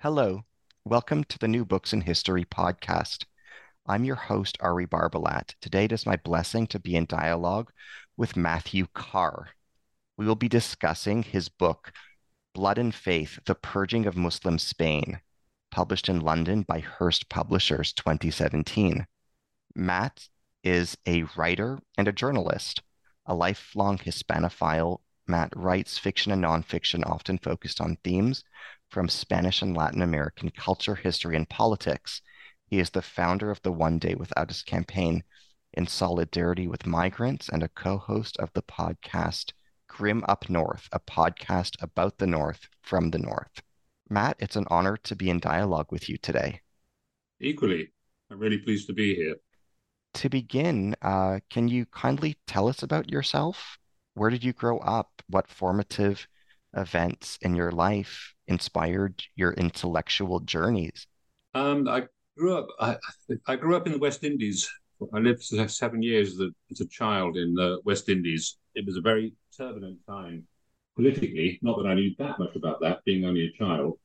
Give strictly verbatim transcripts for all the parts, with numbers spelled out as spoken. Hello, welcome to the New Books in History podcast. I'm your host, Ari Barbalat. Today it is my blessing to be in dialogue with Matthew Carr. We will be discussing his book, Blood and Faith, The Purging of Muslim Spain, published in London by Hearst Publishers, twenty seventeen. Matt is a writer and a journalist. A lifelong Hispanophile, Matt writes fiction and nonfiction often focused on themes from Spanish and Latin American culture, history, and politics. He is the founder of the One Day Without Us Campaign in solidarity with migrants and a co-host of the podcast Grim Up North, a podcast about the North from the North. Matt, it's an honor to be in dialogue with you today. Equally, I'm really pleased to be here. To begin, uh, can you kindly tell us about yourself? Where did you grow up? What formative events in your life inspired your intellectual journeys? Um, I grew up. I, I grew up in the West Indies. I lived for seven years as a, as a child in the West Indies. It was a very turbulent time politically. Not that I knew that much about that, being only a child,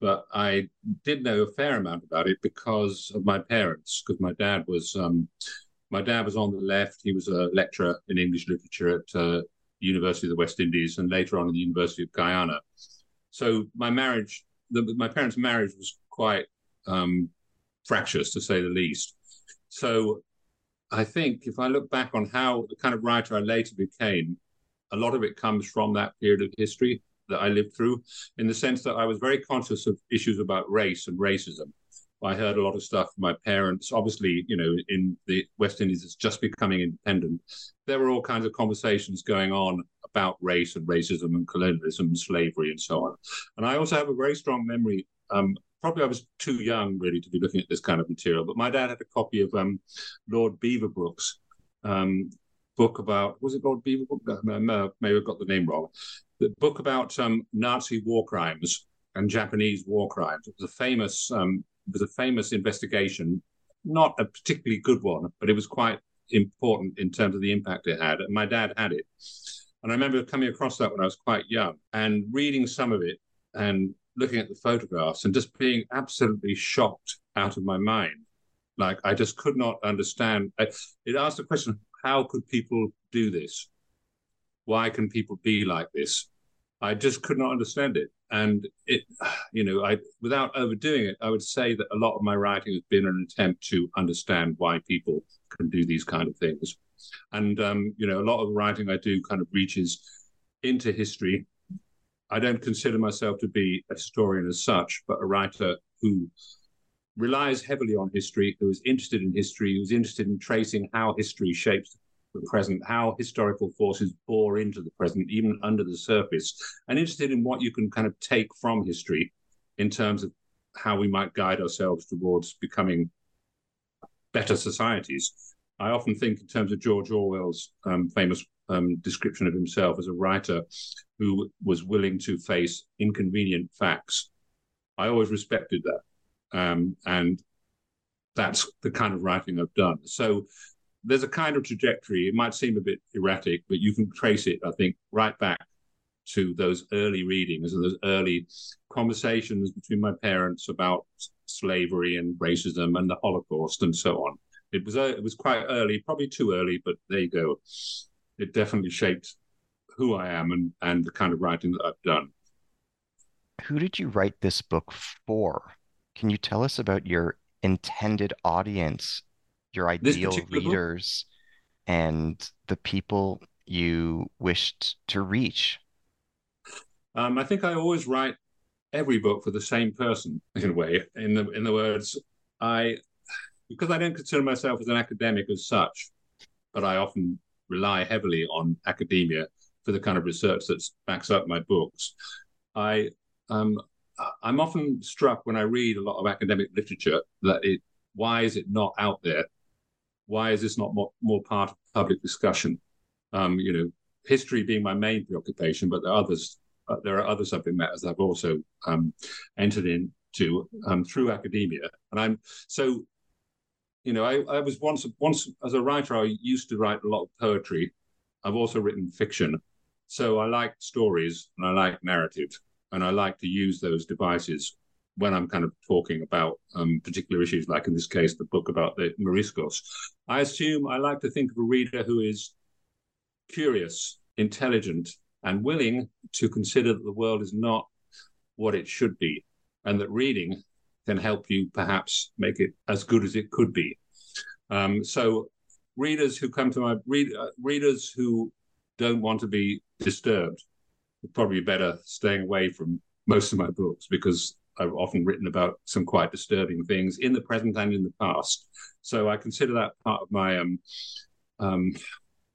but I did know a fair amount about it because of my parents. Because my dad was um, my dad was on the left. He was a lecturer in English literature at uh, University of the West Indies and later on at the University of Guyana. So my marriage, the, my parents' marriage was quite um, fractious, to say the least. So I think if I look back on how the kind of writer I later became, a lot of it comes from that period of history that I lived through, in the sense that I was very conscious of issues about race and racism. I heard a lot of stuff from my parents. Obviously, you know, in the West Indies, it's just becoming independent. There were all kinds of conversations going on about race and racism and colonialism and slavery and so on. And I also have a very strong memory. Um, probably I was too young, really, to be looking at this kind of material. But my dad had a copy of um, Lord Beaverbrook's um, book about, was it Lord Beaverbrook? Maybe I've got the name wrong. The book about um, Nazi war crimes and Japanese war crimes. It was a famous, um, it was a famous investigation, not a particularly good one, but it was quite important in terms of the impact it had. And my dad had it. And I remember coming across that when I was quite young and reading some of it and looking at the photographs and just being absolutely shocked out of my mind. Like, I just could not understand. It asked the question, how could people do this? Why can people be like this? I just could not understand it. And, it, you know, I without overdoing it, I would say that a lot of my writing has been an attempt to understand why people can do these kind of things. And, um, you know, a lot of the writing I do kind of reaches into history. I don't consider myself to be a historian as such, but a writer who relies heavily on history, who is interested in history, who is interested in tracing how history shapes the present, how historical forces bore into the present, even under the surface, and interested in what you can kind of take from history in terms of how we might guide ourselves towards becoming better societies. I often think in terms of George Orwell's um, famous um, description of himself as a writer who was willing to face inconvenient facts. I always respected that. Um, and that's the kind of writing I've done. So there's a kind of trajectory. It might seem a bit erratic, but you can trace it, I think, right back to those early readings and those early conversations between my parents about slavery and racism and the Holocaust and so on. It was it was quite early, probably too early, but there you go. It definitely shaped who I am and, and the kind of writing that I've done. Who did you write this book for? Can you tell us about your intended audience, your ideal readers, book? And the people you wished to reach? Um, I think I always write every book for the same person, in a way. In the in the words, I because I don't consider myself as an academic as such, but I often rely heavily on academia for the kind of research that backs up my books. I um, I'm often struck when I read a lot of academic literature that it why is it not out there? Why is this not more, more part of public discussion? Um, you know, history being my main preoccupation, but there are others. Uh, there are other subject matters I've also um, entered into um, through academia, and I'm so. You know, I, I was once once as a writer, I used to write a lot of poetry. I've also written fiction, so I like stories and I like narrative, and I like to use those devices when I'm kind of talking about um, particular issues, like in this case, the book about the Moriscos. I assume I like to think of a reader who is curious, intelligent, and willing to consider that the world is not what it should be, and that reading can help you perhaps make it as good as it could be. Um, so readers who come to my, read, uh, readers who don't want to be disturbed would probably be better staying away from most of my books, because I've often written about some quite disturbing things in the present and in the past. So I consider that part of my um, um,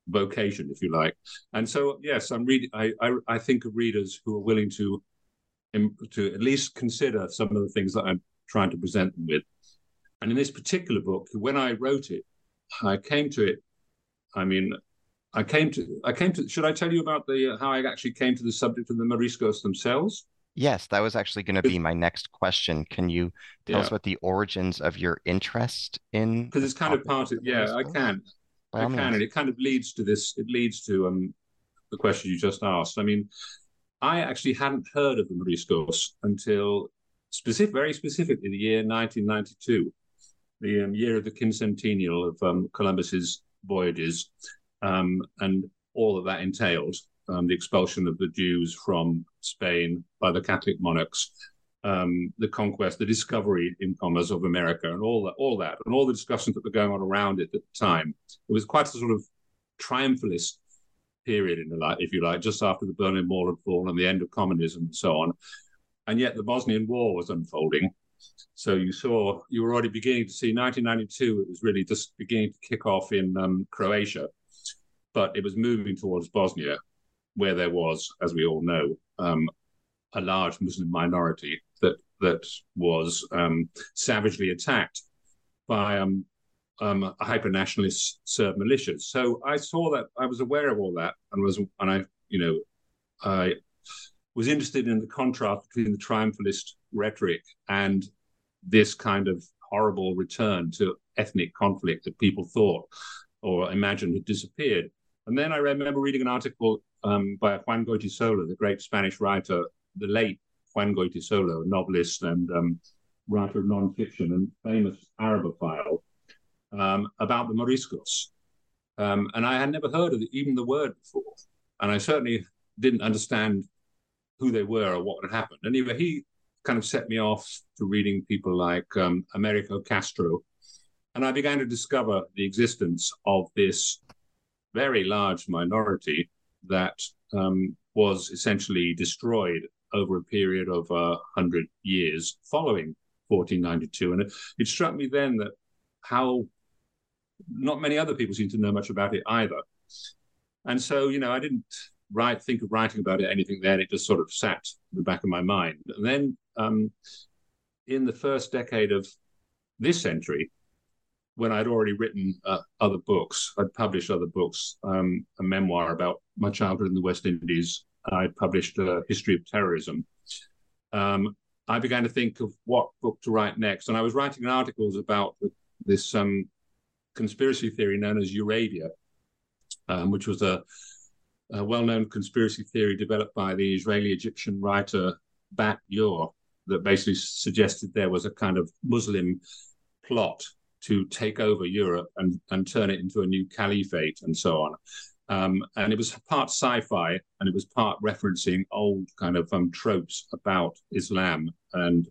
vocation, if you like. And so, yes, I'm reading. I, I I think of readers who are willing to to at least consider some of the things that I'm trying to present them with. And in this particular book, when I wrote it, I came to it. I mean, I came to. I came to. Should I tell you about the how I actually came to the subject of the Moriscos themselves? Yes, that was actually going to be my next question. Can you tell yeah. us about the origins of your interest in? Because it's kind of part of. Yeah, I can. I can, and it kind of leads to this, it leads to um, the question you just asked. I mean, I actually hadn't heard of the Moriscos until specific, very specifically the year nineteen ninety-two, the um, year of the quincentennial of um, Columbus's voyages um, and all that that entailed, um, the expulsion of the Jews from Spain by the Catholic monarchs, um, the conquest, the discovery in commerce of America, and all that, all that, and all the discussions that were going on around it at the time. It was quite a sort of triumphalist period, in the light, if you like, just after the Berlin Wall had fallen and the end of communism and so on. And yet the Bosnian War was unfolding. So you saw, you were already beginning to see nineteen ninety-two, it was really just beginning to kick off in um, Croatia, but it was moving towards Bosnia, where there was, as we all know, um, a large Muslim minority that that was um, savagely attacked by um, um, hyper-nationalist Serb militias. So I saw that, I was aware of all that, and was and I, you know, I was interested in the contrast between the triumphalist rhetoric and this kind of horrible return to ethnic conflict that people thought or imagined had disappeared. And then I remember reading an article um, by Juan Goytisolo, the great Spanish writer, the late Juan Goytisolo, a novelist and um, writer of non-fiction and famous Arabophile, um, about the Moriscos. Um, and I had never heard of the, even the word before. And I certainly didn't understand who they were or what had happened. And anyway, he kind of set me off to reading people like um, Americo Castro. And I began to discover the existence of this very large minority that um, was essentially destroyed over a period of uh, one hundred years following fourteen ninety-two. And it, it struck me then that how not many other people seem to know much about it either. And so, you know, I didn't write, think of writing about it, anything then. It just sort of sat in the back of my mind. And then um, in the first decade of this century, when I'd already written uh, other books, I'd published other books, um, a memoir about my childhood in the West Indies. I published a history of terrorism. Um, I began to think of what book to write next. And I was writing articles about this um, conspiracy theory known as Eurabia, um, which was a, a well-known conspiracy theory developed by the Israeli-Egyptian writer Bat Yor, that basically suggested there was a kind of Muslim plot to take over Europe and, and turn it into a new caliphate and so on. Um, and it was part sci-fi and it was part referencing old kind of um, tropes about Islam and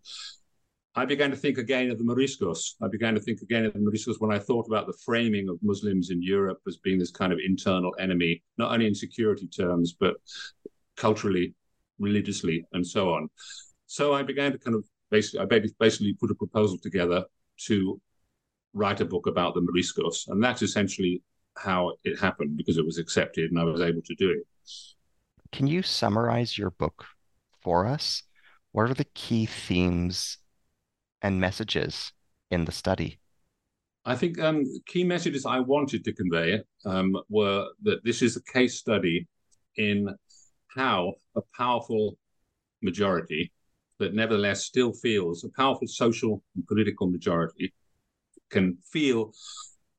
I began to think again of the Moriscos. I began to think again of the Moriscos when I thought about the framing of Muslims in Europe as being this kind of internal enemy, not only in security terms, but culturally, religiously, and so on. So I began to kind of basically, I basically put a proposal together to write a book about the Moriscos. And that's essentially how it happened, because it was accepted and I was able to do it. Can you summarize your book for us? What are the key themes and messages in the study? I think um, key messages I wanted to convey um, were that this is a case study in how a powerful majority that nevertheless still feels, a powerful social and political majority, can feel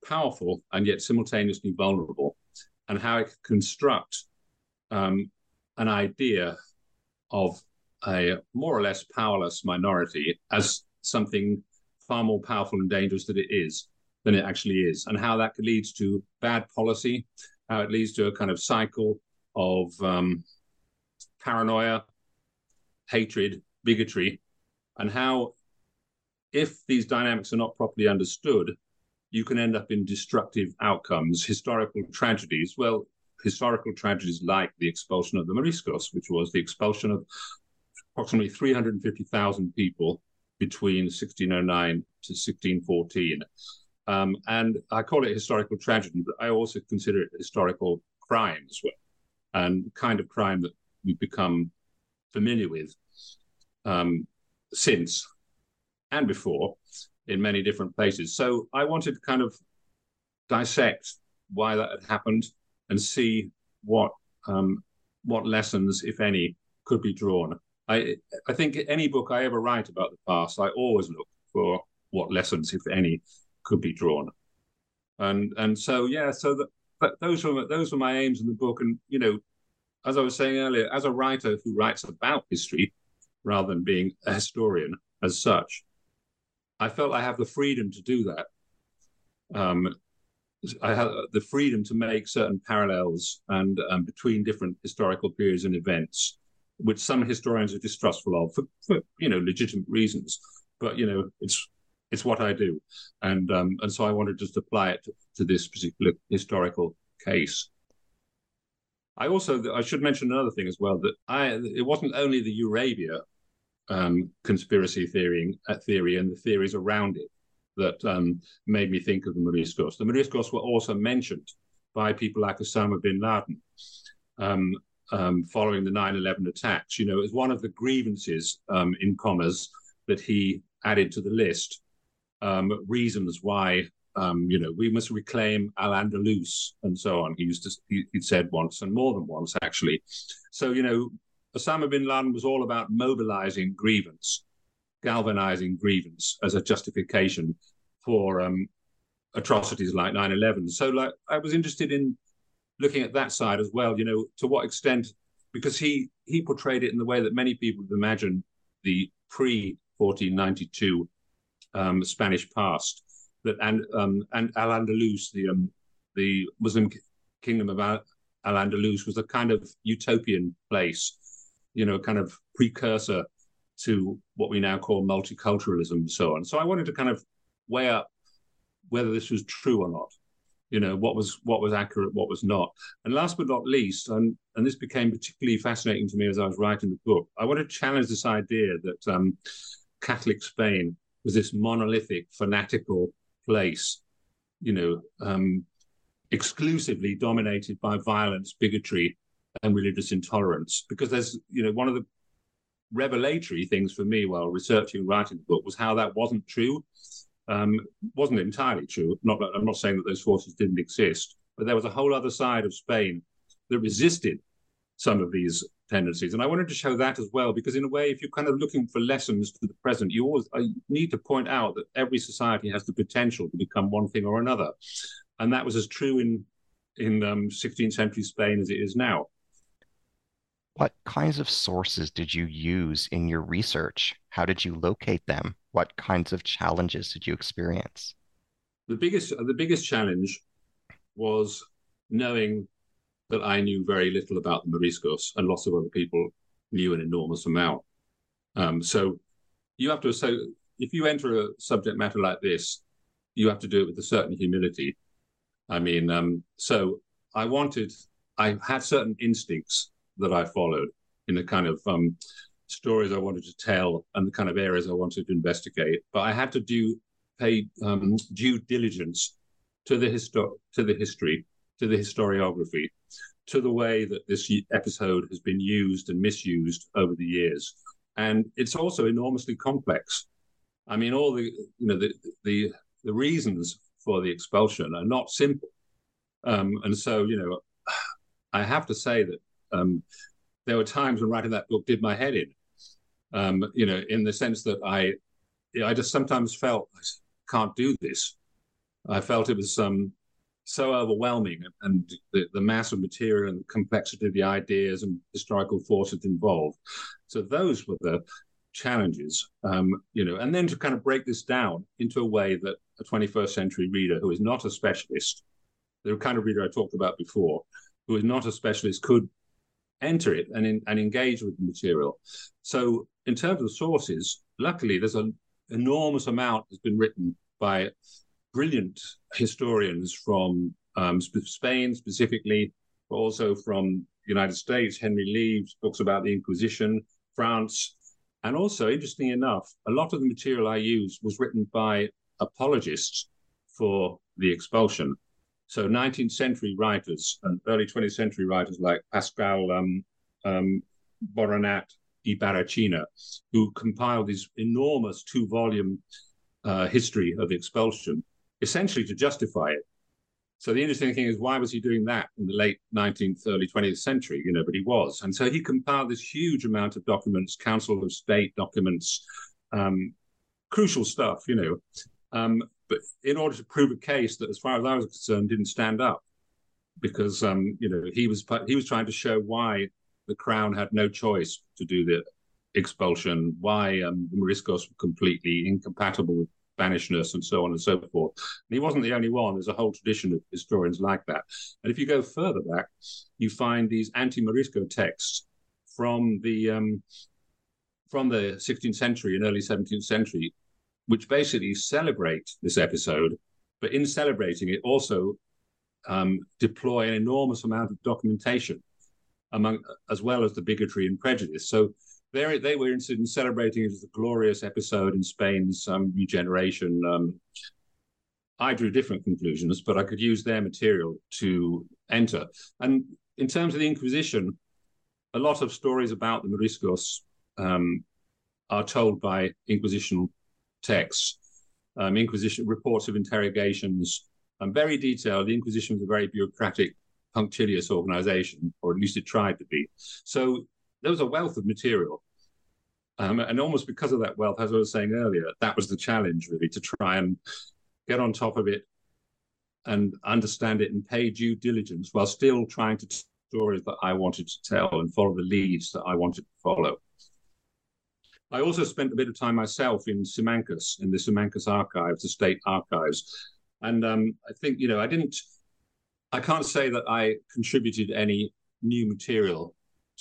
powerful and yet simultaneously vulnerable, and how it can construct um, an idea of a more or less powerless minority as something far more powerful and dangerous than it is, than it actually is, and how that leads to bad policy, how it leads to a kind of cycle of um, paranoia, hatred, bigotry, and how, if these dynamics are not properly understood, you can end up in destructive outcomes, historical tragedies. Well, historical tragedies like the expulsion of the Moriscos, which was the expulsion of approximately three hundred fifty thousand people between sixteen oh nine to sixteen fourteen. Um, and I call it historical tragedy, but I also consider it historical crime as well, and the kind of crime that we've become familiar with um, since and before in many different places. So I wanted to kind of dissect why that had happened and see what um, what lessons, if any, could be drawn. I I think any book I ever write about the past, I always look for what lessons, if any, could be drawn. And and so yeah, so that but those were those were my aims in the book. And you know, as I was saying earlier, as a writer who writes about history rather than being a historian as such, I felt I have the freedom to do that. Um, I have the freedom to make certain parallels and um, between different historical periods and events, which some historians are distrustful of for, for you know legitimate reasons. But you know, it's it's what I do, and um, and so I wanted to just apply it to, to this particular historical case. I also I should mention another thing as well, that I it wasn't only the Eurabia Um, conspiracy theory, uh, theory and the theories around it that um, made me think of the Moriscos. The Moriscos were also mentioned by people like Osama bin Laden um, um, following the nine eleven attacks. You know, it was one of the grievances, um, in commas, that he added to the list, um, reasons why, um, you know, we must reclaim Al-Andalus and so on. He used to, he, he said once, and more than once, actually. So, you know, Osama bin Laden was all about mobilizing grievance, galvanizing grievance as a justification for um, atrocities like nine eleven. So like, I was interested in looking at that side as well, you know, to what extent, because he, he portrayed it in the way that many people would imagine the pre-fourteen ninety-two um, Spanish past, that and um, and Al-Andalus, the, um, the Muslim kingdom of Al- Al-Andalus was a kind of utopian place, you know, kind of precursor to what we now call multiculturalism and so on. So I wanted to kind of weigh up whether this was true or not, you know, what was what was accurate, what was not. And last but not least, and, and this became particularly fascinating to me as I was writing the book, I wanted to challenge this idea that um, Catholic Spain was this monolithic, fanatical place, you know, um, exclusively dominated by violence, bigotry, and religious intolerance. Because there's, you know, one of the revelatory things for me while researching and writing the book was how that wasn't true, um, wasn't entirely true. Not, I'm not saying that those forces didn't exist, but there was a whole other side of Spain that resisted some of these tendencies. And I wanted to show that as well, because in a way, if you're kind of looking for lessons to the present, you always I need to point out that every society has the potential to become one thing or another. And that was as true in in um, sixteenth century Spain as it is now. What kinds of sources did you use in your research? How did you locate them? What kinds of challenges did you experience? The biggest the biggest challenge was knowing that I knew very little about the Moriscos, and lots of other people knew an enormous amount. Um, so you have to so if you enter a subject matter like this, you have to do it with a certain humility. I mean, um, so I wanted, I had certain instincts that I followed in the kind of um, stories I wanted to tell and the kind of areas I wanted to investigate. But I had to do pay um, due diligence to the histo- to the history, to the historiography, to the way that this episode has been used and misused over the years. And it's also enormously complex. I mean, all the, you know, the the, the reasons for the expulsion are not simple. Um, and so, you know, I have to say that um, there were times when writing that book did my head in, um, you know, in the sense that I I just sometimes felt, I can't do this. I felt it was um, so overwhelming, and the, the mass of material and the complexity of the ideas and historical forces involved. So those were the challenges, um, you know, and then to kind of break this down into a way that a twenty-first century reader who is not a specialist, the kind of reader I talked about before, who is not a specialist could enter it and, in, and engage with the material. So in terms of sources, luckily there's an enormous amount that's been written by brilliant historians from um, Spain specifically, but also from the United States. Henry Leaves, books about the Inquisition, France. And also, interestingly enough, a lot of the material I used was written by apologists for the expulsion. So nineteenth century writers and early twentieth century writers like Pascal um, um, Boronat y Barrachina, who compiled this enormous two-volume uh, history of expulsion, essentially to justify it. So the interesting thing is, why was he doing that in the late nineteenth, early twentieth century? You know, but he was. And so he compiled this huge amount of documents, Council of State documents, um, crucial stuff, you know, um, but in order to prove a case that, as far as I was concerned, didn't stand up, because, um, you know, he was he was trying to show why the Crown had no choice to do the expulsion, why um, the Moriscos were completely incompatible with Spanishness and so on and so forth. And he wasn't the only one. There's a whole tradition of historians like that. And if you go further back, you find these anti-Morisco texts from the um, from the sixteenth century and early seventeenth century, which basically celebrate this episode, but in celebrating it also um, deploy an enormous amount of documentation, among as well as the bigotry and prejudice. So They they were interested in celebrating it as a glorious episode in Spain's um, regeneration. Um, I drew different conclusions, but I could use their material to enter. And in terms of the Inquisition, a lot of stories about the Moriscos um, are told by Inquisitional texts, um, Inquisition reports of interrogations, and very detailed. The Inquisition was a very bureaucratic, punctilious organization, or at least it tried to be. So there was a wealth of material. Um, and almost because of that wealth, as I was saying earlier, that was the challenge, really, to try and get on top of it and understand it and pay due diligence while still trying to tell stories that I wanted to tell and follow the leads that I wanted to follow. I also spent a bit of time myself in Simancas, in the Simancas archives, the state archives. And um, I think, you know, I didn't, I can't say that I contributed any new material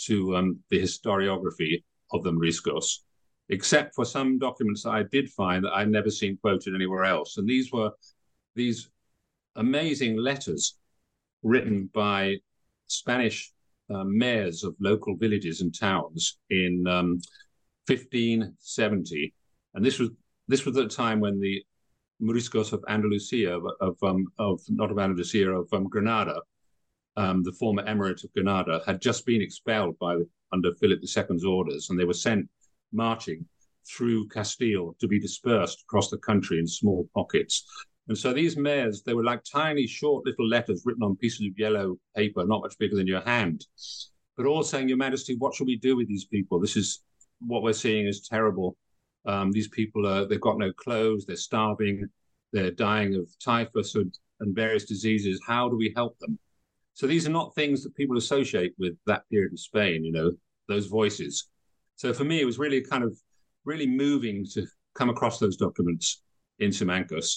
to um, the historiography of the Moriscos, except for some documents that I did find that I've never seen quoted anywhere else. And these were these amazing letters written by Spanish uh, mayors of local villages and towns in um, fifteen seventy. And this was this was the time when the Moriscos of Andalusia, of, of, um, of not of Andalusia, of um, Granada, Um, the former emirate of Granada, had just been expelled by under Philip the Second's orders, and they were sent marching through Castile to be dispersed across the country in small pockets. And so these mayors, they were like tiny, short little letters written on pieces of yellow paper, not much bigger than your hand, but all saying, "Your Majesty, what shall we do with these people? This is what we're seeing is terrible. Um, these people, are, they've got no clothes, they're starving, they're dying of typhus and, and various diseases. How do we help them?" So these are not things that people associate with that period of Spain, you know, those voices. So for me, it was really kind of really moving to come across those documents in Simancas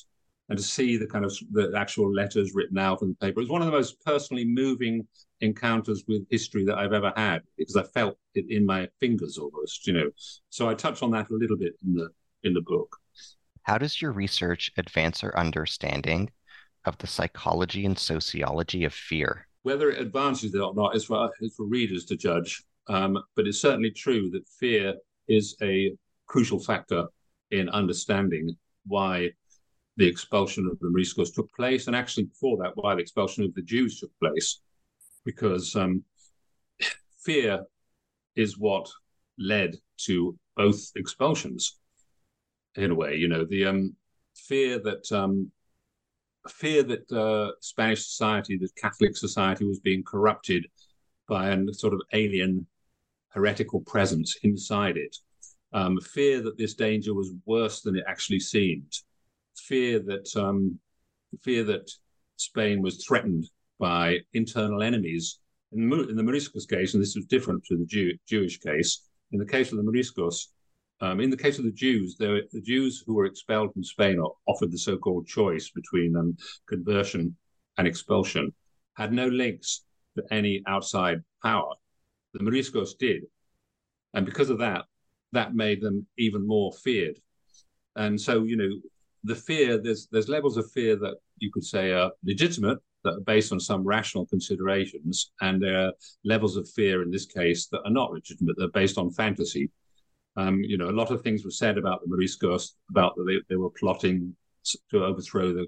and to see the kind of the actual letters written out on the paper. It was one of the most personally moving encounters with history that I've ever had, because I felt it in my fingers almost, you know. So I touch on that a little bit in the in the book. How does your research advance our understanding of the psychology and sociology of fear? Whether it advances it or not is for, is for readers to judge, um, but it's certainly true that fear is a crucial factor in understanding why the expulsion of the Moriscos took place, and actually before that, why the expulsion of the Jews took place, because um, fear is what led to both expulsions. In a way, you know, the um, fear that um, fear that uh, Spanish society, that Catholic society, was being corrupted by a sort of alien heretical presence inside it. Um, fear that this danger was worse than it actually seemed. Fear that um, fear that Spain was threatened by internal enemies. In the, in the Moriscos case, and this was different to the Jew, Jewish case. In the case of the Moriscos. Um, in the case of the Jews, the, the Jews who were expelled from Spain or offered the so-called choice between um, conversion and expulsion had no links to any outside power. The Moriscos did. And because of that, that made them even more feared. And so, you know, the fear, there's there's levels of fear that you could say are legitimate, that are based on some rational considerations, and there are levels of fear in this case that are not legitimate, they're based on fantasy. Um, you know, a lot of things were said about the Moriscos, about that they, they were plotting to overthrow the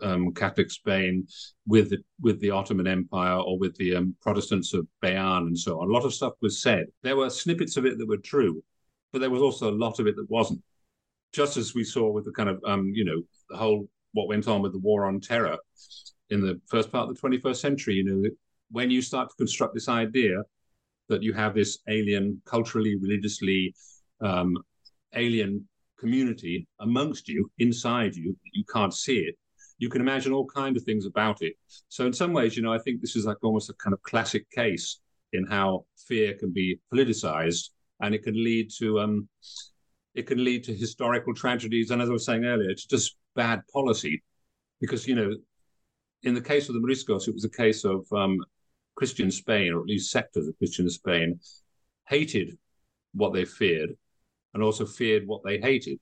um, Catholic Spain with the, with the Ottoman Empire or with the um, Protestants of Bayonne and so on. A lot of stuff was said. There were snippets of it that were true, but there was also a lot of it that wasn't. Just as we saw with the kind of, um, you know, the whole, what went on with the War on Terror in the first part of the twenty-first century, you know, when you start to construct this idea that you have this alien, culturally, religiously, Um, alien community amongst you, inside you, you can't see it. You can imagine all kinds of things about it. So in some ways, you know, I think this is like almost a kind of classic case in how fear can be politicized, and it can lead to um, it can lead to historical tragedies. And as I was saying earlier, it's just bad policy, because you know, in the case of the Moriscos, it was a case of um, Christian Spain, or at least sectors of Christian Spain, hated what they feared, and also feared what they hated.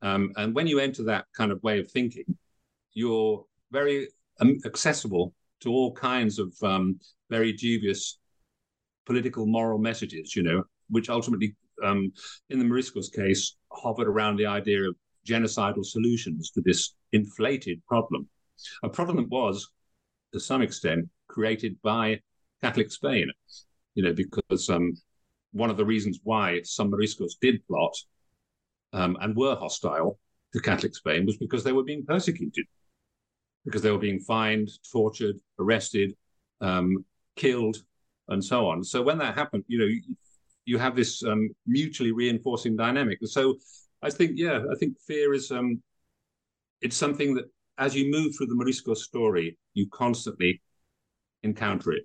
Um, and when you enter that kind of way of thinking, you're very um, accessible to all kinds of um, very dubious political moral messages, you know, which ultimately, um, in the Moriscos case, hovered around the idea of genocidal solutions to this inflated problem. A problem that was, to some extent, created by Catholic Spain, you know, because um, one of the reasons why some Moriscos did plot um, and were hostile to Catholic Spain was because they were being persecuted, because they were being fined, tortured, arrested, um, killed, and so on. So when that happened, you know, you, you have this um, mutually reinforcing dynamic. So I think, yeah, I think fear is um, it's something that as you move through the Moriscos story, you constantly encounter it.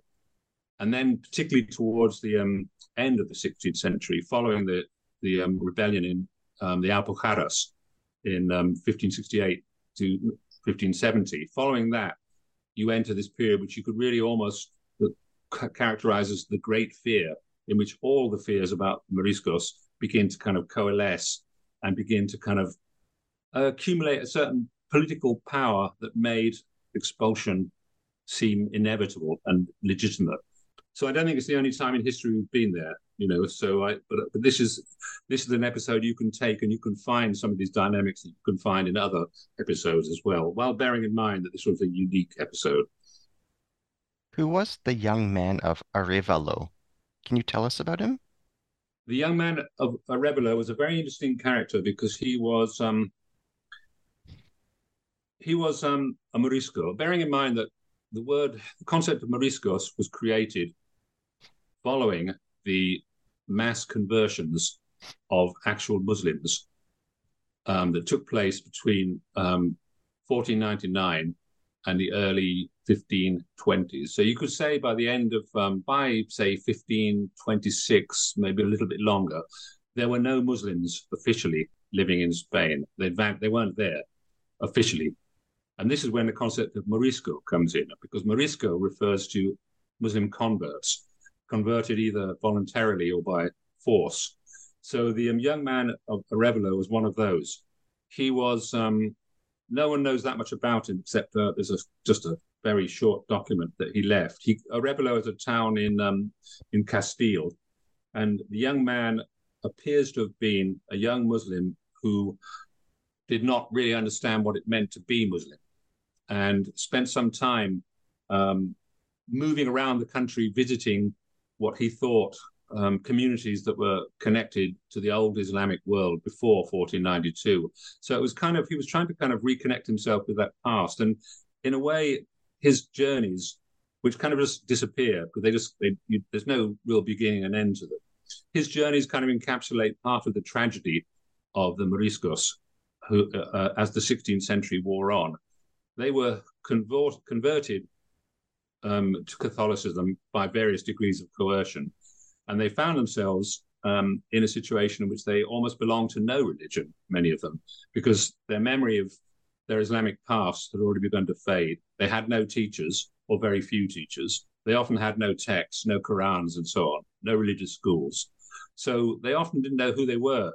And then particularly towards the um, end of the sixteenth century, following the, the um, rebellion in um, the Alpujarras in um, fifteen sixty-eight to fifteen seventy, following that, you enter this period which you could really almost characterize as the Great Fear, in which all the fears about Moriscos begin to kind of coalesce and begin to kind of accumulate a certain political power that made expulsion seem inevitable and legitimate. So I don't think it's the only time in history we've been there, you know. So I, but, but this is this is an episode you can take, and you can find some of these dynamics that you can find in other episodes as well, while bearing in mind that this was a unique episode. Who was the young man of Arévalo? Can you tell us about him? The young man of Arévalo was a very interesting character because he was um, he was um, a Morisco. Bearing in mind that the word, the concept of Moriscos was created following the mass conversions of actual Muslims um, that took place between um, fourteen ninety-nine and the early fifteen twenties. So you could say by the end of, um, by say fifteen twenty-six, maybe a little bit longer, there were no Muslims officially living in Spain. They, they weren't there officially. And this is when the concept of Morisco comes in, because Morisco refers to Muslim converts, converted either voluntarily or by force. So the young man of Arevalo was one of those. He was, um, no one knows that much about him, except uh, there's a, just a very short document that he left. He, Arévalo is a town in um, in Castile, and the young man appears to have been a young Muslim who did not really understand what it meant to be Muslim, and spent some time um, moving around the country, visiting what he thought um, communities that were connected to the old Islamic world before fourteen ninety-two. So it was kind of, he was trying to kind of reconnect himself with that past. And in a way, his journeys, which kind of just disappear, because they just, they, you, there's no real beginning and end to them. His journeys kind of encapsulate part of the tragedy of the Moriscos who, uh, as the sixteenth century wore on. They were convert, converted um, to Catholicism by various degrees of coercion, and they found themselves um, in a situation in which they almost belonged to no religion, many of them, because their memory of their Islamic past had already begun to fade. They had no teachers, or very few teachers. They often had no texts, no Qurans, and so on, no religious schools. So they often didn't know who they were,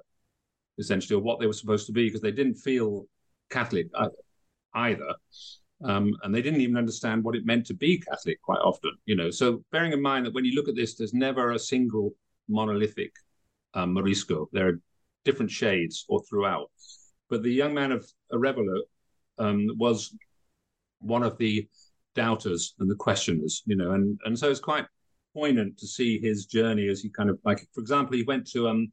essentially, or what they were supposed to be, because they didn't feel Catholic either. either. Um, and they didn't even understand what it meant to be Catholic quite often, you know. So bearing in mind that when you look at this, there's never a single monolithic um, Morisco. There are different shades or throughout. But the young man of Arévalo um, was one of the doubters and the questioners, you know, and, and so it's quite poignant to see his journey as he kind of, like, for example, he went to um,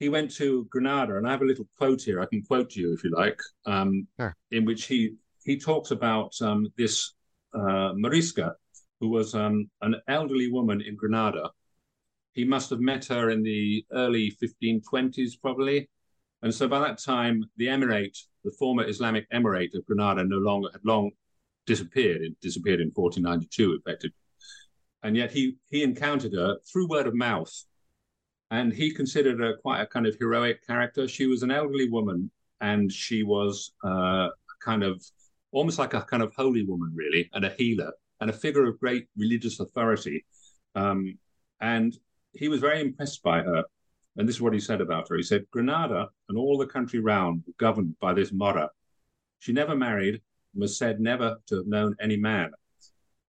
he went to Granada, and I have a little quote here. I can quote to you if you like, um, sure. In which he he talks about um, this uh, Morisca, who was um, an elderly woman in Granada. He must have met her in the early fifteen twenties, probably. And so by that time, the emirate, the former Islamic emirate of Granada, no longer had long disappeared. It disappeared in fourteen ninety-two, effectively. And yet he he encountered her through word of mouth. And he considered her quite a kind of heroic character. She was an elderly woman, and she was uh, kind of almost like a kind of holy woman, really, and a healer, and a figure of great religious authority. Um, and he was very impressed by her. And this is what he said about her. He said, "Granada and all the country round were governed by this Mora. She never married and was said never to have known any man.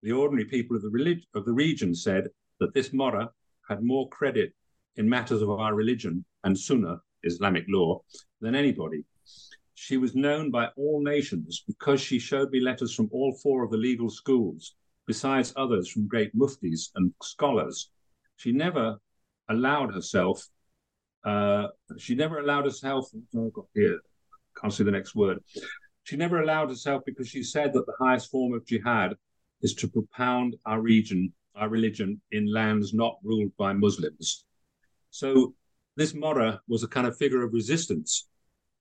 The ordinary people of the relig- of the region said that this Mora had more credit in matters of our religion and Sunnah, Islamic law, than anybody. She was known by all nations because she showed me letters from all four of the legal schools, besides others from great muftis and scholars. She never allowed herself, uh, she never allowed herself, oh, I've got here, can't see the next word. She never allowed herself because she said that the highest form of jihad is to propound our region, our religion in lands not ruled by Muslims." So this Mora was a kind of figure of resistance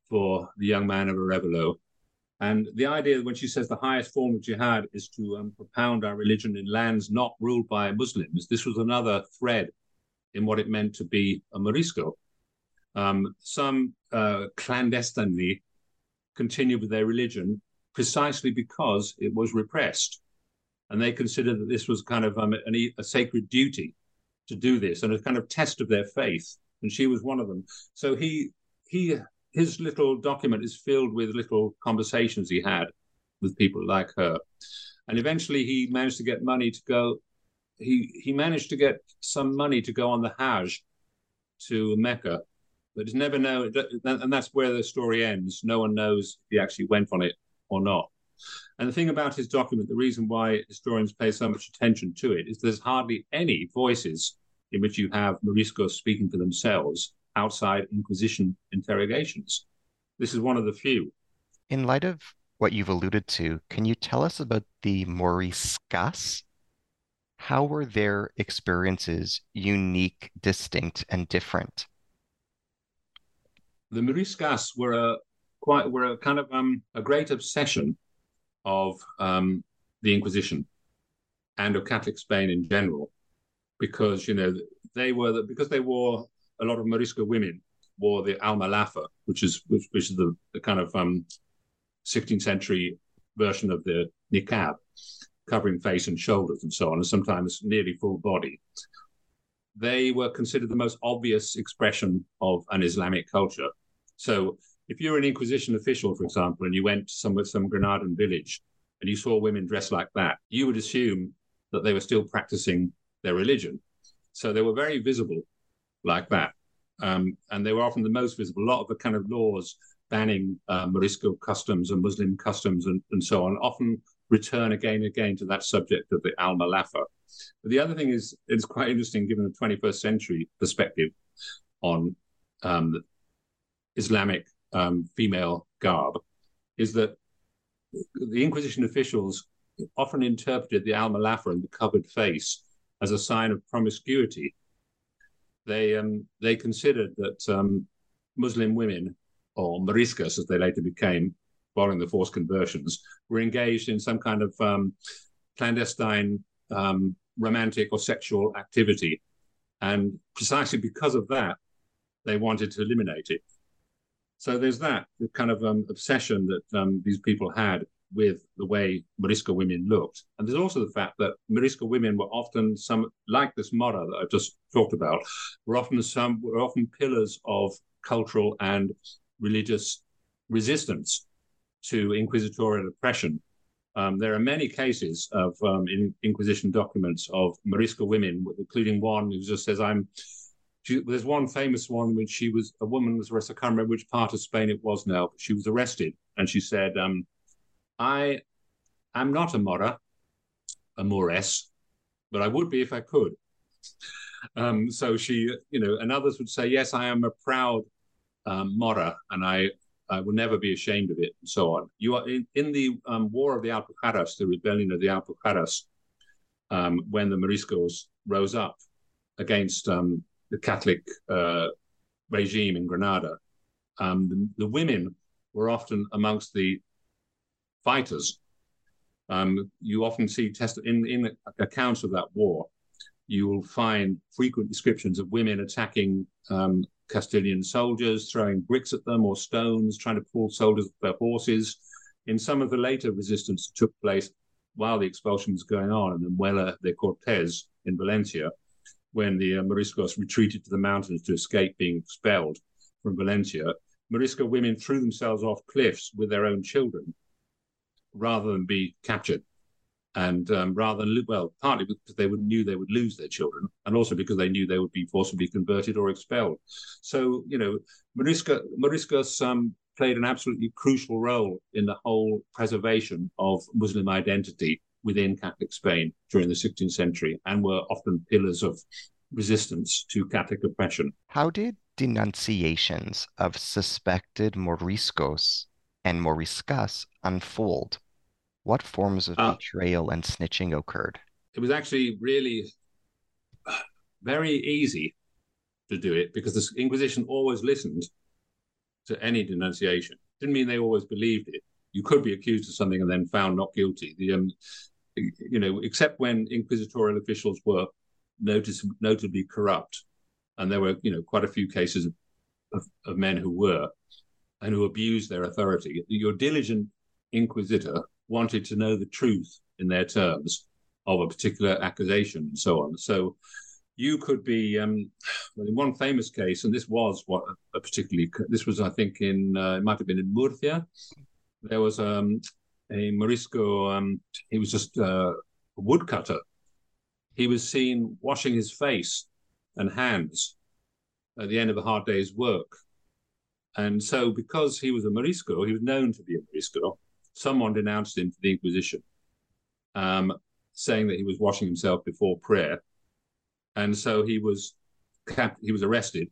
for the young man of Arévalo. And the idea that when she says the highest form of jihad is to um, propound our religion in lands not ruled by Muslims, this was another thread in what it meant to be a Morisco. Um, some uh, clandestinely continued with their religion precisely because it was repressed. And they considered that this was kind of um, an, a sacred duty to do this, and a kind of test of their faith, and she was one of them. So he he his little document is filled with little conversations he had with people like her, and eventually he managed to get money to go. He he managed to get some money to go on the Hajj to Mecca, but it's never know, and that's where the story ends. No one knows if he actually went on it or not. And the thing about his document, the reason why historians pay so much attention to it, is there's hardly any voices in which you have Moriscos speaking for themselves outside Inquisition interrogations. This is one of the few. In light of what you've alluded to, can you tell us about the Moriscas? How were their experiences unique, distinct, and different? The Moriscas were a quite were a kind of um, a great obsession of um, the Inquisition and of Catholic Spain in general, because, you know, they were the, because they wore, a lot of Morisco women wore the almalafa, which is which, which is the, the kind of um, sixteenth century version of the niqab, covering face and shoulders and so on, and sometimes nearly full body. They were considered the most obvious expression of an Islamic culture. So if you were an Inquisition official, for example, and you went to some, some Granadan village and you saw women dressed like that, you would assume that they were still practicing their religion. So they were very visible like that. Um, and they were often the most visible. A lot of the kind of laws banning uh, Morisco customs and Muslim customs and, and so on often return again and again to that subject of the Almalafa. But the other thing is, it's quite interesting given the twenty-first century perspective on um, Islamic um, female garb, is that the Inquisition officials often interpreted the Almalafa and the covered face as a sign of promiscuity. They um, they considered that um, Muslim women, or Moriscas as they later became, following the forced conversions, were engaged in some kind of um, clandestine um, romantic or sexual activity. And precisely because of that, they wanted to eliminate it. So there's that the kind of um, obsession that um, these people had with the way Morisco women looked. And there's also the fact that Morisco women were often some, like this mora that I just talked about, were often some were often pillars of cultural and religious resistance to inquisitorial oppression. Um, there are many cases of um, in Inquisition documents of Morisco women, including one who just says, I'm, she, there's one famous one which she was, a woman was arrested, I can't remember which part of Spain it was now, but she was arrested and she said, um, I am not a mora, a moress, but I would be if I could. Um, so she, you know, and others would say, yes, I am a proud um, mora, and I, I will never be ashamed of it, and so on. You are in, in the um, War of the Alpujarras, the rebellion of the Alpujarras, um, when the Moriscos rose up against um, the Catholic uh, regime in Granada. Um, the, the women were often amongst the fighters. Um, you often see test in, in accounts of that war. You will find frequent descriptions of women attacking um, Castilian soldiers, throwing bricks at them or stones, trying to pull soldiers off their horses. In some of the later resistance that took place while the expulsion was going on in the Muela de Cortes in Valencia, when the uh, Moriscos retreated to the mountains to escape being expelled from Valencia, Morisco women threw themselves off cliffs with their own children rather than be captured. And um, rather than, well, partly because they would, knew they would lose their children, and also because they knew they would be forcibly converted or expelled. So, you know, Morisco, Moriscos um, played an absolutely crucial role in the whole preservation of Muslim identity within Catholic Spain during the sixteenth century, and were often pillars of resistance to Catholic oppression. How did denunciations of suspected Moriscos and Moriscas unfold? What forms of uh, betrayal and snitching occurred? It was actually really very easy to do it, because the Inquisition always listened to any denunciation. Didn't mean they always believed it. You could be accused of something and then found not guilty. The, um, you know, except when inquisitorial officials were notice, notably corrupt, and there were, you know, quite a few cases of, of, of men who were and who abused their authority. Your diligent inquisitor wanted to know the truth in their terms of a particular accusation and so on. So you could be, um, in one famous case, and this was what a particularly, this was, I think, in, uh, it might have been in Murcia. There was um, a Morisco, um, he was just uh, a woodcutter. He was seen washing his face and hands at the end of a hard day's work. And so because he was a Morisco, he was known to be a Morisco, someone denounced him to the Inquisition, um, saying that he was washing himself before prayer. And so he was cap- he was arrested,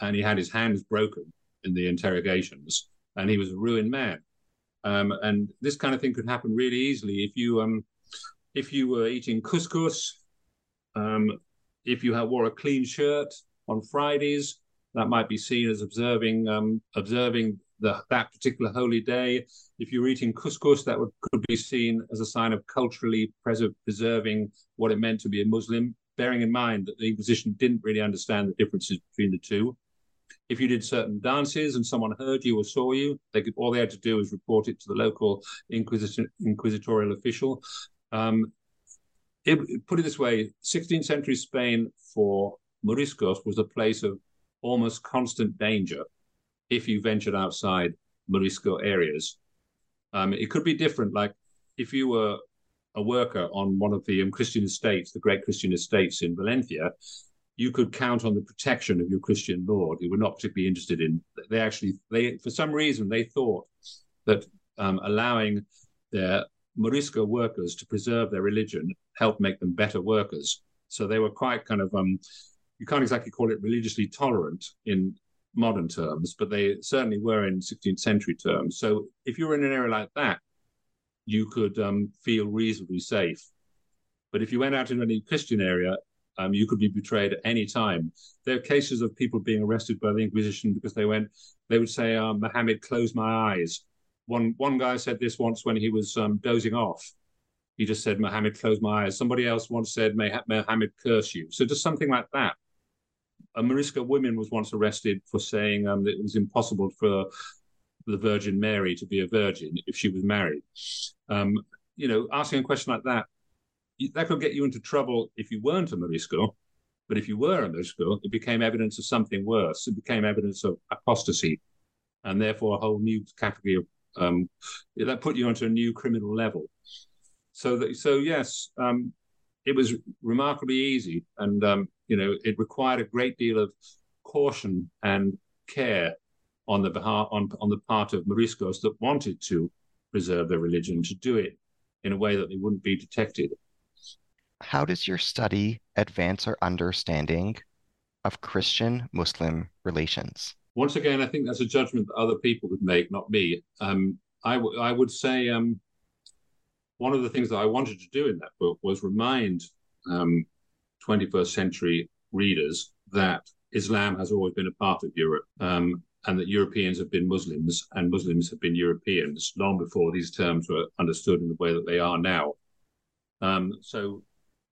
and he had his hands broken in the interrogations, and he was a ruined man. Um, and this kind of thing could happen really easily if you um, if you were eating couscous, um, if you had, wore a clean shirt on Fridays, that might be seen as observing um, observing the, that particular holy day. If you're eating couscous, that would, could be seen as a sign of culturally preser- preserving what it meant to be a Muslim, bearing in mind that the Inquisition didn't really understand the differences between the two. If you did certain dances and someone heard you or saw you, they could, all they had to do was report it to the local inquisition, inquisitorial official. Um, it, put it this way, sixteenth century Spain for Moriscos was a place of almost constant danger if you ventured outside Morisco areas. Um, it could be different. Like if you were a worker on one of the um, Christian estates, the great Christian estates in Valencia, you could count on the protection of your Christian lord, who were not particularly interested in. They actually, they for some reason, they thought that um, allowing their Morisco workers to preserve their religion helped make them better workers. So they were quite kind of, um, you can't exactly call it religiously tolerant in modern terms, but they certainly were in sixteenth century terms. So if you were in an area like that, you could um, feel reasonably safe. But if you went out in any Christian area, um, you could be betrayed at any time. There are cases of people being arrested by the Inquisition because they went, they would say, uh, Muhammad, close my eyes. One one guy said this once when he was um, dozing off. He just said, Muhammad, close my eyes. Somebody else once said, may Muhammad curse you. So just something like that. A Morisco woman was once arrested for saying um, that it was impossible for the Virgin Mary to be a virgin if she was married. Um, you know, asking a question like that, that could get you into trouble if you weren't a Morisco. But if you were a Morisco, it became evidence of something worse. It became evidence of apostasy, and therefore a whole new category of um, that put you onto a new criminal level. So, that, so yes, um, it was remarkably easy, and um, you know, it required a great deal of caution and care on the behalf, on on the part of Moriscos that wanted to preserve their religion, to do it in a way that they wouldn't be detected. How does your study advance our understanding of Christian-Muslim relations? Once again, I think that's a judgment that other people would make, not me. Um, I w- I would say. Um, One of the things that I wanted to do in that book was remind um, twenty-first century readers that Islam has always been a part of Europe, um, and that Europeans have been Muslims and Muslims have been Europeans long before these terms were understood in the way that they are now. Um, so,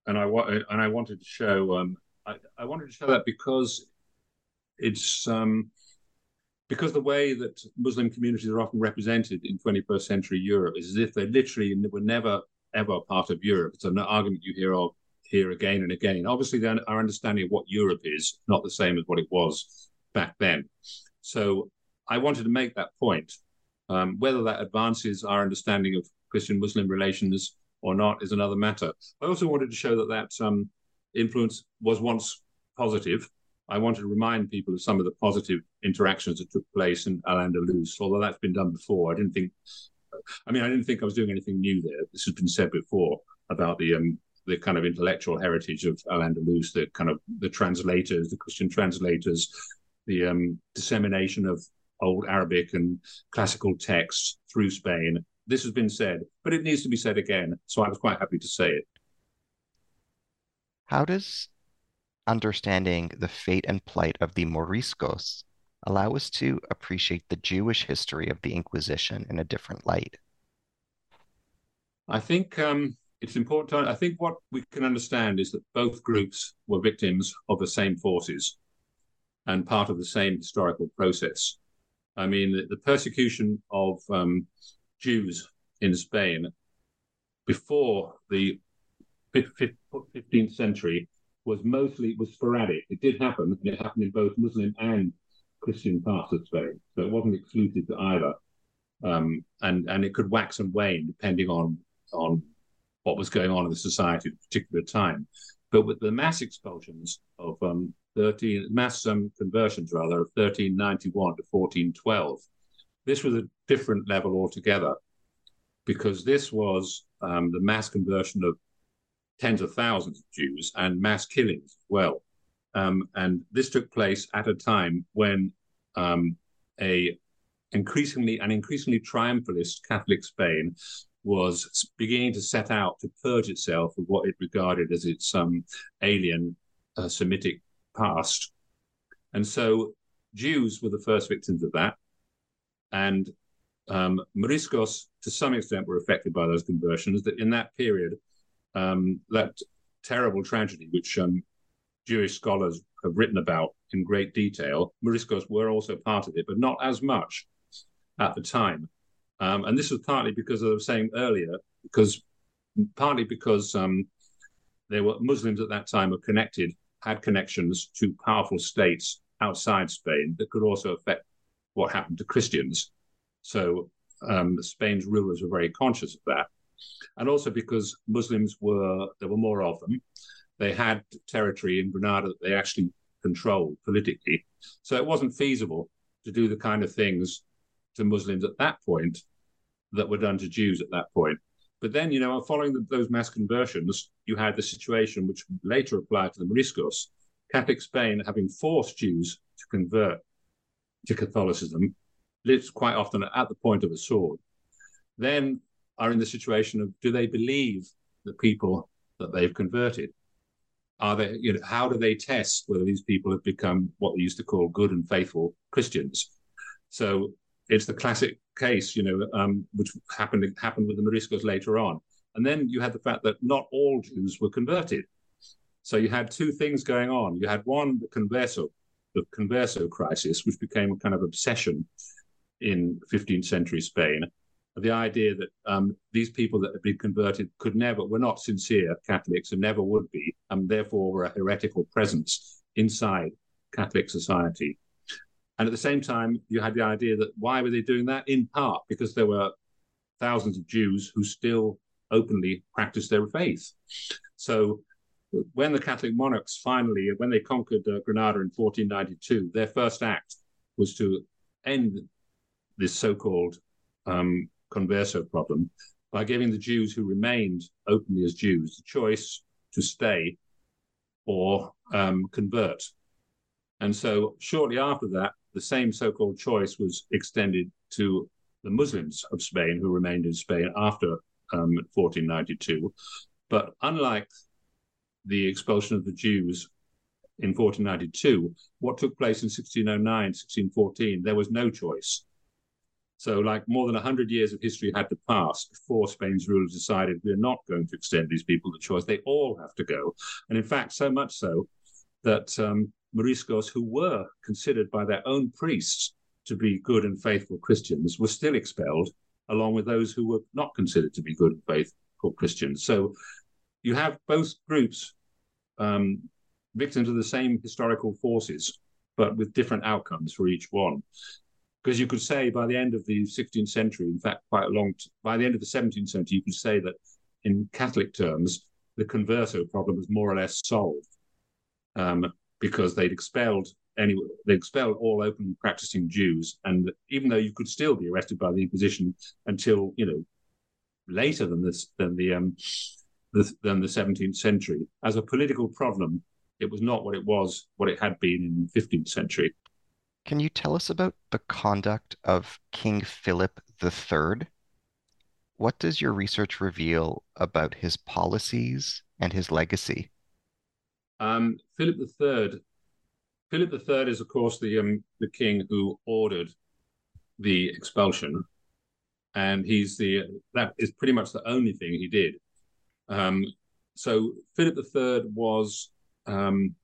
and I wa- and I wanted to show um, I, I wanted to show that because it's um, Because the way that Muslim communities are often represented in twenty-first century Europe is as if they literally were never, ever part of Europe. It's an argument you hear of here again and again. Obviously, our understanding of what Europe is not the same as what it was back then. So I wanted to make that point. Um, whether that advances our understanding of Christian-Muslim relations or not is another matter. I also wanted to show that that um, influence was once positive. I wanted to remind people of some of the positive interactions that took place in Al-Andalus, although that's been done before. I didn't think, I mean, I didn't think I was doing anything new there. This has been said before about the um, the kind of intellectual heritage of Al-Andalus, the kind of the translators, the Christian translators, the um, dissemination of old Arabic and classical texts through Spain. This has been said, but it needs to be said again. So I was quite happy to say it. How does understanding the fate and plight of the Moriscos allow us to appreciate the Jewish history of the Inquisition in a different light? I think um, it's important to, I think what we can understand is that both groups were victims of the same forces and part of the same historical process. I mean, the, the persecution of um, Jews in Spain before the fifteenth century was mostly was sporadic. It did happen, and it happened in both Muslim and Christian parts of Spain, so it wasn't exclusive to either. Um, and and it could wax and wane depending on on what was going on in the society at a particular time. But with the mass expulsions of um, thirteen mass um, conversions rather of thirteen ninety-one to fourteen twelve, this was a different level altogether, because this was um, the mass conversion of tens of thousands of Jews and mass killings as well. Um, and this took place at a time when um, a increasingly an increasingly triumphalist Catholic Spain was beginning to set out to purge itself of what it regarded as its um, alien uh, Semitic past. And so Jews were the first victims of that. And um, Moriscos, to some extent, were affected by those conversions. That in that period, Um, that terrible tragedy, which um, Jewish scholars have written about in great detail, Moriscos were also part of it, but not as much at the time. Um, and this was partly because, as I was saying earlier, because partly because um, there were Muslims at that time were connected, had connections to powerful states outside Spain that could also affect what happened to Christians. So um, Spain's rulers were very conscious of that. And also because Muslims were, there were more of them. They had territory in Granada that they actually controlled politically. So it wasn't feasible to do the kind of things to Muslims at that point that were done to Jews at that point. But then, you know, following the, those mass conversions, you had the situation which later applied to the Moriscos. Catholic Spain, having forced Jews to convert to Catholicism, lives quite often at the point of a sword. Then are in the situation of, do they believe the people that they've converted? Are they, you know, how do they test whether these people have become what we used to call good and faithful Christians? So it's the classic case, you know, um, which happened happened with the Moriscos later on. And then you had the fact that not all Jews were converted. So you had two things going on. You had one, the converso, the converso crisis, which became a kind of obsession in fifteenth century Spain. The idea that um, these people that had been converted could never, were not sincere Catholics and never would be, and therefore were a heretical presence inside Catholic society. And at the same time, you had the idea that why were they doing that? In part because there were thousands of Jews who still openly practiced their faith. So when the Catholic monarchs finally, when they conquered uh, Granada in fourteen ninety-two, their first act was to end this so-called um, converso problem by giving the Jews who remained openly as Jews the choice to stay or um, convert. And so shortly after that, the same so-called choice was extended to the Muslims of Spain who remained in Spain after um, fourteen ninety-two. But unlike the expulsion of the Jews in fourteen ninety-two, what took place in sixteen oh nine, sixteen fourteen, there was no choice. So like more than one hundred years of history had to pass before Spain's rulers decided we're not going to extend these people the choice. They all have to go. And in fact, so much so that um, Moriscos, who were considered by their own priests to be good and faithful Christians, were still expelled, along with those who were not considered to be good and faithful Christians. So you have both groups um, victims of the same historical forces, but with different outcomes for each one. Because you could say by the end of the sixteenth century, in fact, quite a long, t- by the end of the seventeenth century, you could say that in Catholic terms, the converso problem was more or less solved um, because they'd expelled any, they expelled all openly practicing Jews. And even though you could still be arrested by the Inquisition until, you know, later than this, than the, um, the than the seventeenth century, as a political problem, it was not what it was, what it had been in the fifteenth century. Can you tell us about the conduct of King Philip the Third? What does your research reveal about his policies and his legacy? Um, Philip the Third, Philip the Third is, of course, the um, the king who ordered the expulsion, and he's the that is pretty much the only thing he did. Um, so Philip the Third was. Um,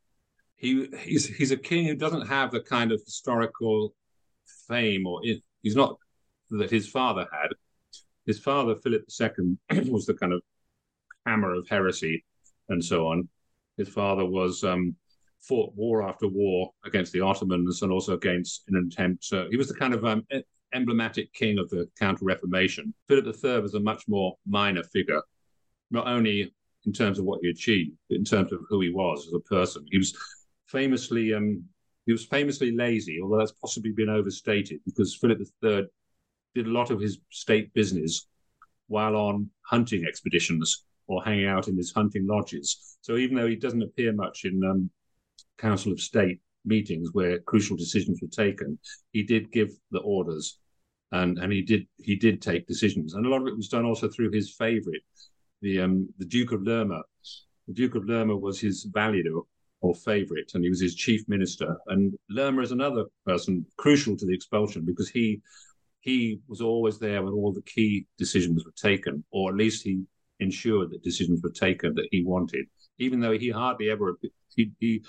He, he's, he's a king who doesn't have the kind of historical fame, or in, he's not that his father had. His father, Philip the Second, was the kind of hammer of heresy and so on. His father was um, fought war after war against the Ottomans and also against an attempt. Uh, he was the kind of um, emblematic king of the Counter-Reformation. Philip the Third was a much more minor figure, not only in terms of what he achieved, but in terms of who he was as a person. He was... Famously, um, he was famously lazy, although that's possibly been overstated because Philip the Third did a lot of his state business while on hunting expeditions or hanging out in his hunting lodges. So even though he doesn't appear much in um, Council of State meetings where crucial decisions were taken, he did give the orders and, and he did he did take decisions. And a lot of it was done also through his favorite, the um, the Duke of Lerma. The Duke of Lerma was his valedor, or favorite, and he was his chief minister. And Lerma is another person crucial to the expulsion because he he was always there when all the key decisions were taken, or at least he ensured that decisions were taken that he wanted, even though he hardly ever, he, he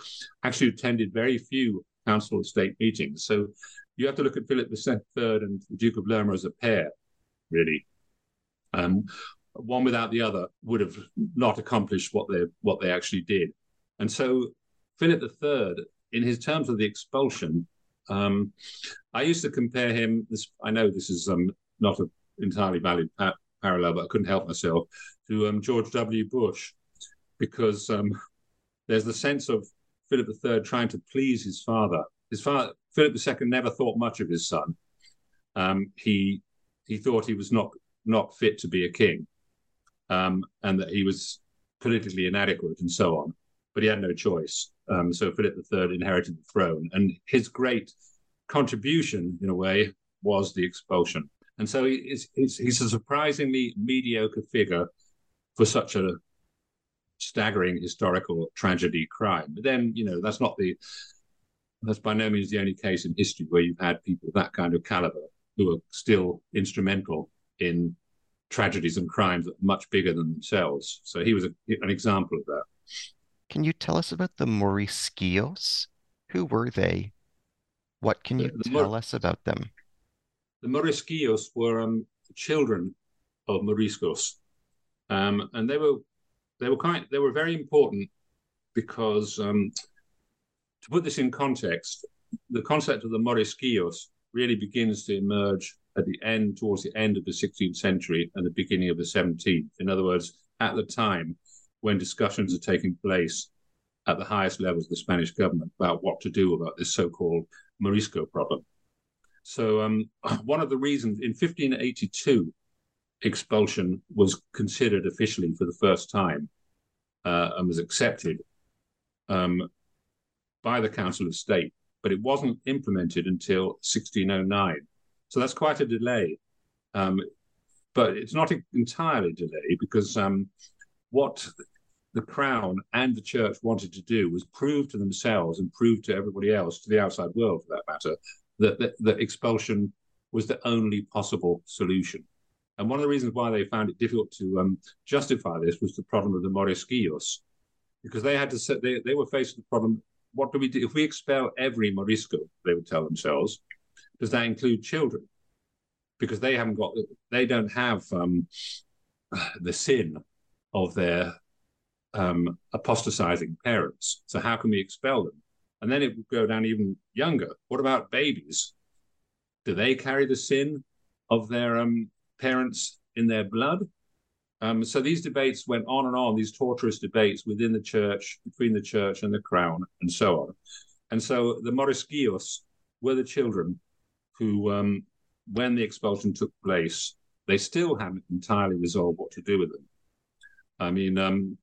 actually attended very few Council of State meetings. So you have to look at Philip the Third and the Duke of Lerma as a pair, really. Um, one without the other would have not accomplished what they what they actually did. And so Philip the Third, in his terms of the expulsion, Um, I used to compare him, this, I know this is um, not an entirely valid pa- parallel, but I couldn't help myself, to um, George W. Bush, because um, there's the sense of Philip the Third trying to please his father. His father, Philip the Second, never thought much of his son. Um, he he thought he was not, not fit to be a king, um, and that he was politically inadequate and so on. But he had no choice. Um, so Philip the Third inherited the throne. And his great contribution, in a way, was the expulsion. And so he, he's, he's a surprisingly mediocre figure for such a staggering historical tragedy crime. But then, you know, that's not the, that's by no means the only case in history where you've had people of that kind of caliber who are still instrumental in tragedies and crimes that are much bigger than themselves. So he was a, an example of that. Can you tell us about the Moriscos? Who were they? What can you the, the tell Mor- us about them? The Moriscos were um, children of Moriscos, um, and they were they were quite they were very important because, um, to put this in context, the concept of the Moriscos really begins to emerge at the end, towards the end of the sixteenth century and the beginning of the seventeenth. In other words, at the time when discussions are taking place at the highest levels of the Spanish government about what to do about this so-called Morisco problem. So um, one of the reasons, in fifteen eighty-two, expulsion was considered officially for the first time uh, and was accepted um, by the Council of State, but it wasn't implemented until sixteen oh nine. So that's quite a delay, um, but it's not entirely delay because um, what the Crown and the Church wanted to do was prove to themselves and prove to everybody else, to the outside world for that matter, that, that, that expulsion was the only possible solution. And one of the reasons why they found it difficult to um, justify this was the problem of the Moriscos, because they had to say, they, they were faced with the problem, what do we do? If we expel every Morisco, they would tell themselves, does that include children? Because they haven't got, they don't have um, the sin of their Um, apostatizing parents. So how can we expel them? And then it would go down even younger. What about babies? Do they carry the sin of their um, parents in their blood? Um, so these debates went on and on, these torturous debates within the church, between the church and the crown, and so on. And so the Moriscos were the children who, um, when the expulsion took place, they still hadn't entirely resolved what to do with them. I mean, um,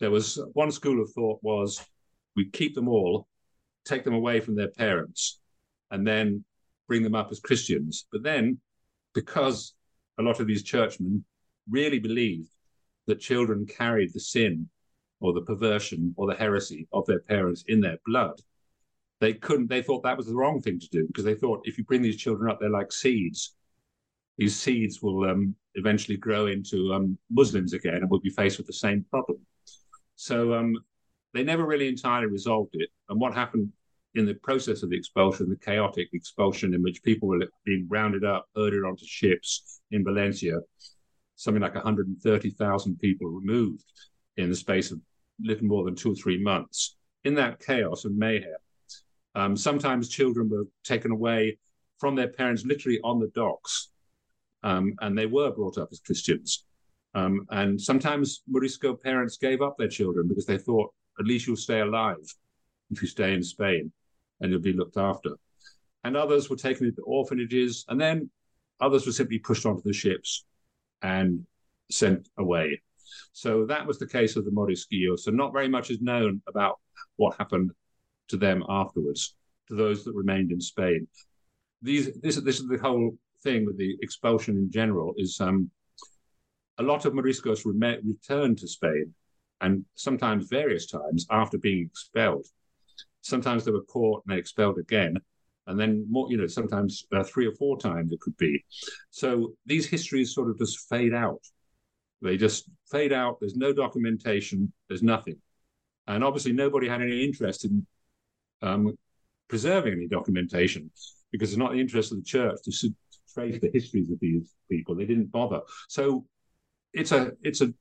There was one school of thought was we keep them all, take them away from their parents, and then bring them up as Christians. But then, because a lot of these churchmen really believed that children carried the sin or the perversion or the heresy of their parents in their blood, they couldn't, they thought that was the wrong thing to do, because they thought if you bring these children up, they're like seeds. These seeds will um, eventually grow into um, Muslims again and will be faced with the same problem. So um, they never really entirely resolved it. And what happened in the process of the expulsion, the chaotic expulsion in which people were being rounded up, herded onto ships in Valencia, something like one hundred thirty thousand people removed in the space of little more than two or three months. In that chaos and mayhem, um, sometimes children were taken away from their parents literally on the docks, um, and they were brought up as Christians. Um, and sometimes Morisco parents gave up their children because they thought, at least you'll stay alive if you stay in Spain and you'll be looked after. And others were taken into orphanages, and then others were simply pushed onto the ships and sent away. So that was the case of the Moriscos. So not very much is known about what happened to them afterwards, to those that remained in Spain. These, this, this is the whole thing with the expulsion in general is... Um, A lot of Moriscos re- returned to Spain, and sometimes various times after being expelled. Sometimes they were caught and they expelled again, and then more, you know, sometimes uh, three or four times it could be. So these histories sort of just fade out. They just fade out. There's no documentation. There's nothing. And obviously nobody had any interest in um, preserving any documentation, because it's not the interest of the church to trace the histories of these people. They didn't bother. So It's a it's a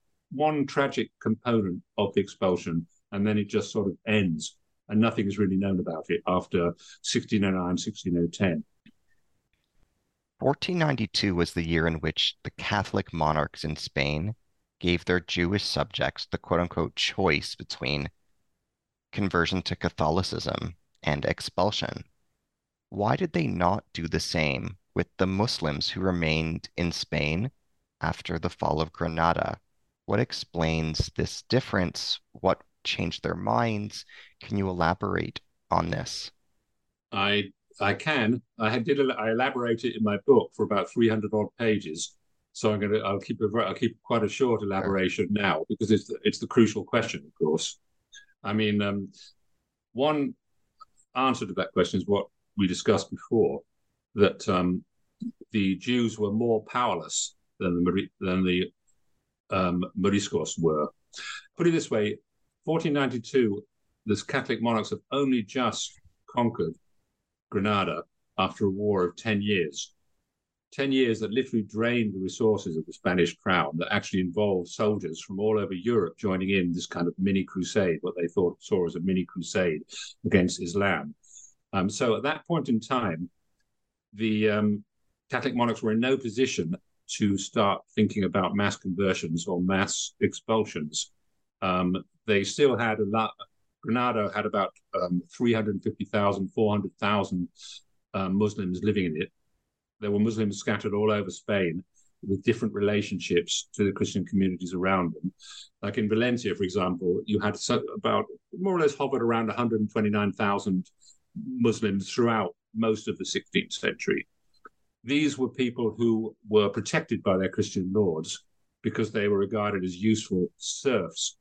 one tragic component of the expulsion, and then it just sort of ends and nothing is really known about it after sixteen oh nine, sixteen ten. fourteen ninety-two was the year in which the Catholic monarchs in Spain gave their Jewish subjects the quote-unquote choice between conversion to Catholicism and expulsion. Why did they not do the same with the Muslims who remained in Spain after the fall of Granada? What explains this difference? What changed their minds? Can you elaborate on this? I I can. I did. I elaborate it in my book for about three hundred odd pages. So I'm going to. I'll keep. A, I'll keep quite a short elaboration now because it's the, it's the crucial question, of course. I mean, um, one answer to that question is what we discussed before, that um, the Jews were more powerless than the than the um, Moriscos were. Put it this way, fourteen ninety-two, the Catholic monarchs have only just conquered Granada after a war of ten years. ten years that literally drained the resources of the Spanish crown, that actually involved soldiers from all over Europe joining in this kind of mini crusade, what they thought saw as a mini crusade against Islam. Um, so at that point in time, the um, Catholic monarchs were in no position to start thinking about mass conversions or mass expulsions. Um, they still had a lot. Granada had about um, three hundred fifty thousand, four hundred thousand uh, Muslims living in it. There were Muslims scattered all over Spain with different relationships to the Christian communities around them. Like in Valencia, for example, you had about more or less hovered around one hundred twenty-nine thousand Muslims throughout most of the sixteenth century. These were people who were protected by their Christian lords because they were regarded as useful serfs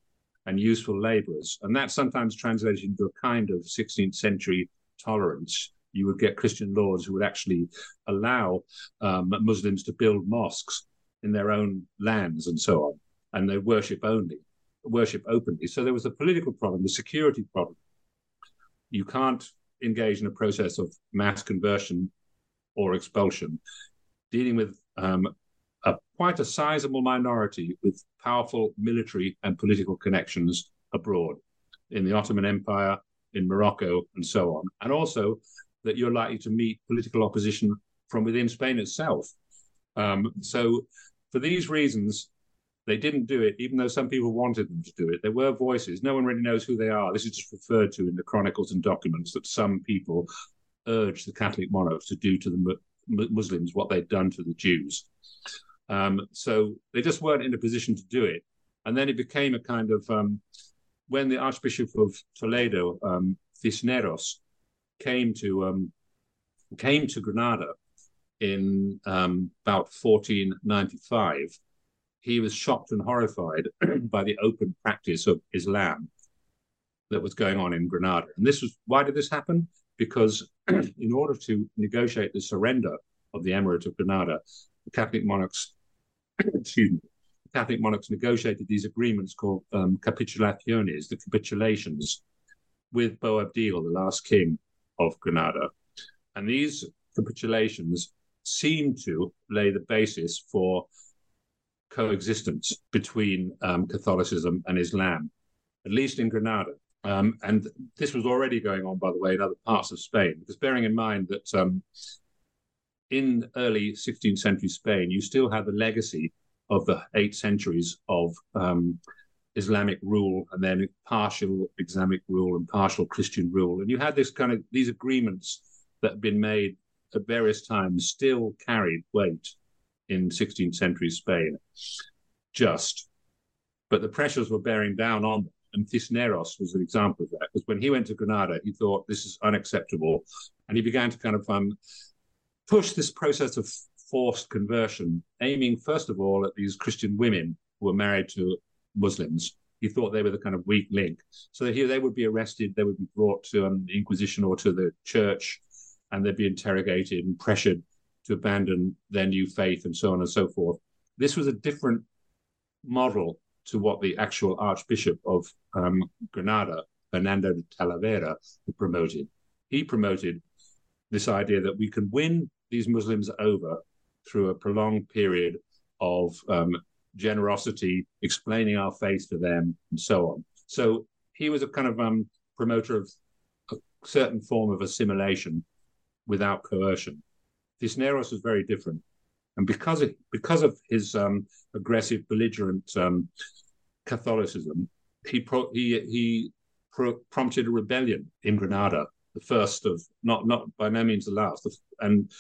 and useful laborers. And that sometimes translated into a kind of sixteenth century tolerance. You would get Christian lords who would actually allow um, Muslims to build mosques in their own lands and so on, and they worship only, worship openly. So there was a political problem, the security problem. You can't engage in a process of mass conversion or expulsion. Dealing with um, a, quite a sizable minority with powerful military and political connections abroad, in the Ottoman Empire, in Morocco, and so on. And also that you're likely to meet political opposition from within Spain itself. Um, so for these reasons, they didn't do it, even though some people wanted them to do it. There were voices. No one really knows who they are. This is just referred to in the chronicles and documents that some people urged the Catholic monarchs to do to the mu- Muslims what they'd done to the Jews. Um, so they just weren't in a position to do it. And then it became a kind of, um, when the Archbishop of Toledo, um, Cisneros, came to um, came to Granada in um, about fourteen ninety-five, he was shocked and horrified by the open practice of Islam that was going on in Granada. And this was, why did this happen? Because in order to negotiate the surrender of the Emirate of Granada, the Catholic monarchs, excuse me, the Catholic monarchs negotiated these agreements called um, capitulaciones, the capitulations, with Boabdil, the last king of Granada. And these capitulations seem to lay the basis for coexistence between um, Catholicism and Islam, at least in Granada. Um, and this was already going on, by the way, in other parts of Spain, because bearing in mind that um, in early sixteenth century Spain, you still have the legacy of the eight centuries of um, Islamic rule, and then partial Islamic rule and partial Christian rule. And you had this kind of, these agreements that have been made at various times still carried weight in sixteenth century Spain, just. But the pressures were bearing down on them. And Cisneros was an example of that, because when he went to Granada, he thought this is unacceptable. And he began to kind of um, push this process of forced conversion, aiming first of all at these Christian women who were married to Muslims. He thought they were the kind of weak link. So here they would be arrested, they would be brought to um, the Inquisition or to the church, and they'd be interrogated and pressured to abandon their new faith and so on and so forth. This was a different model to what the actual Archbishop of um, Granada, Fernando de Talavera, promoted. He promoted this idea that we can win these Muslims over through a prolonged period of um, generosity, explaining our faith to them, and so on. So he was a kind of um, promoter of certain form of assimilation without coercion. Cisneros was very different. And because of, because of his um, aggressive, belligerent um, Catholicism, he pro- he, he pro- prompted a rebellion in Granada, the first of, not not by no means the last, and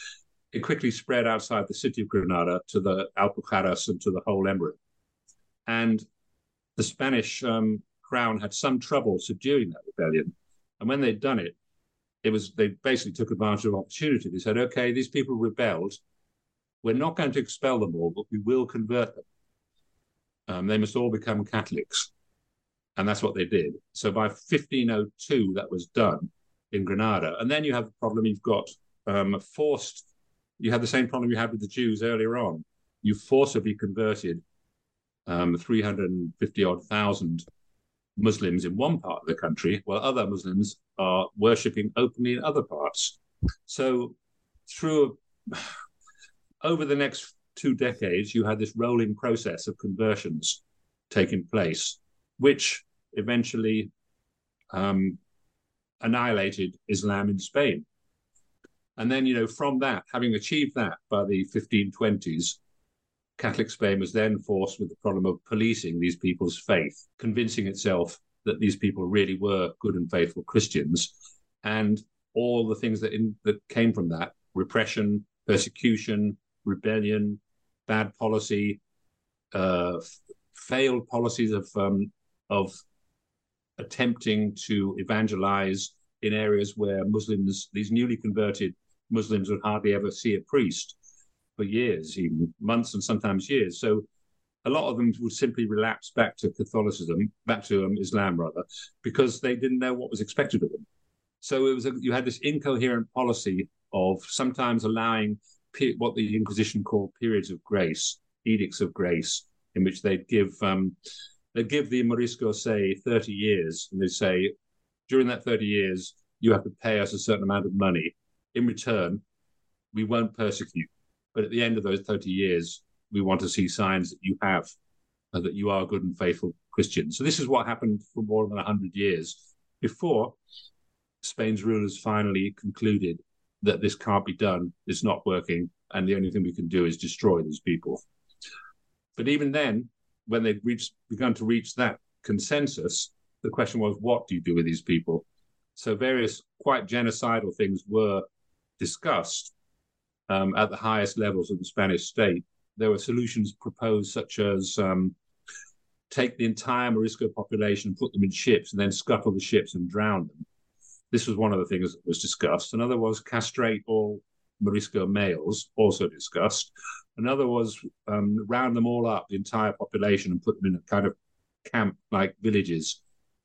it quickly spread outside the city of Granada to the Alpujarras and to the whole emirate. And the Spanish um, crown had some trouble subduing that rebellion. And when they'd done it, it was they basically took advantage of opportunity. They said, okay, these people rebelled. We're not going to expel them all, but we will convert them. Um, they must all become Catholics. And that's what they did. So by fifteen oh two, that was done in Granada. And then you have the problem, you've got um, a forced, you have the same problem you had with the Jews earlier on. You forcibly converted um, three hundred fifty odd thousand Muslims in one part of the country, while other Muslims are worshipping openly in other parts. So through a... Over the next two decades, you had this rolling process of conversions taking place, which eventually um, annihilated Islam in Spain. And then, you know, from that, having achieved that by the fifteen twenties, Catholic Spain was then forced with the problem of policing these people's faith, convincing itself that these people really were good and faithful Christians, and all the things that, in, that came from that, repression, persecution, rebellion, bad policy, uh, f- failed policies of um, of attempting to evangelize in areas where Muslims, these newly converted Muslims, would hardly ever see a priest for years, even months and sometimes years. So a lot of them would simply relapse back to Catholicism, back to um, Islam rather, because they didn't know what was expected of them. So it was a, you had this incoherent policy of sometimes allowing pe- what the Inquisition called periods of grace, edicts of grace, in which they'd give um, they'd give the Moriscos, say, thirty years, and they'd say, during that thirty years, you have to pay us a certain amount of money. In return, we won't persecute. But at the end of those thirty years, we want to see signs that you have, uh, that you are good and faithful Christians. So this is what happened for more than one hundred years before Spain's rulers finally concluded that this can't be done, it's not working, and the only thing we can do is destroy these people. But even then, when they'd reached, begun to reach that consensus, the question was, what do you do with these people? So various quite genocidal things were discussed um, at the highest levels of the Spanish state. There were solutions proposed such as um, take the entire Morisco population, put them in ships, and then scuttle the ships and drown them. This was one of the things that was discussed. Another was castrate all Morisco males, also discussed. Another was um, round them all up, the entire population, and put them in a kind of camp-like villages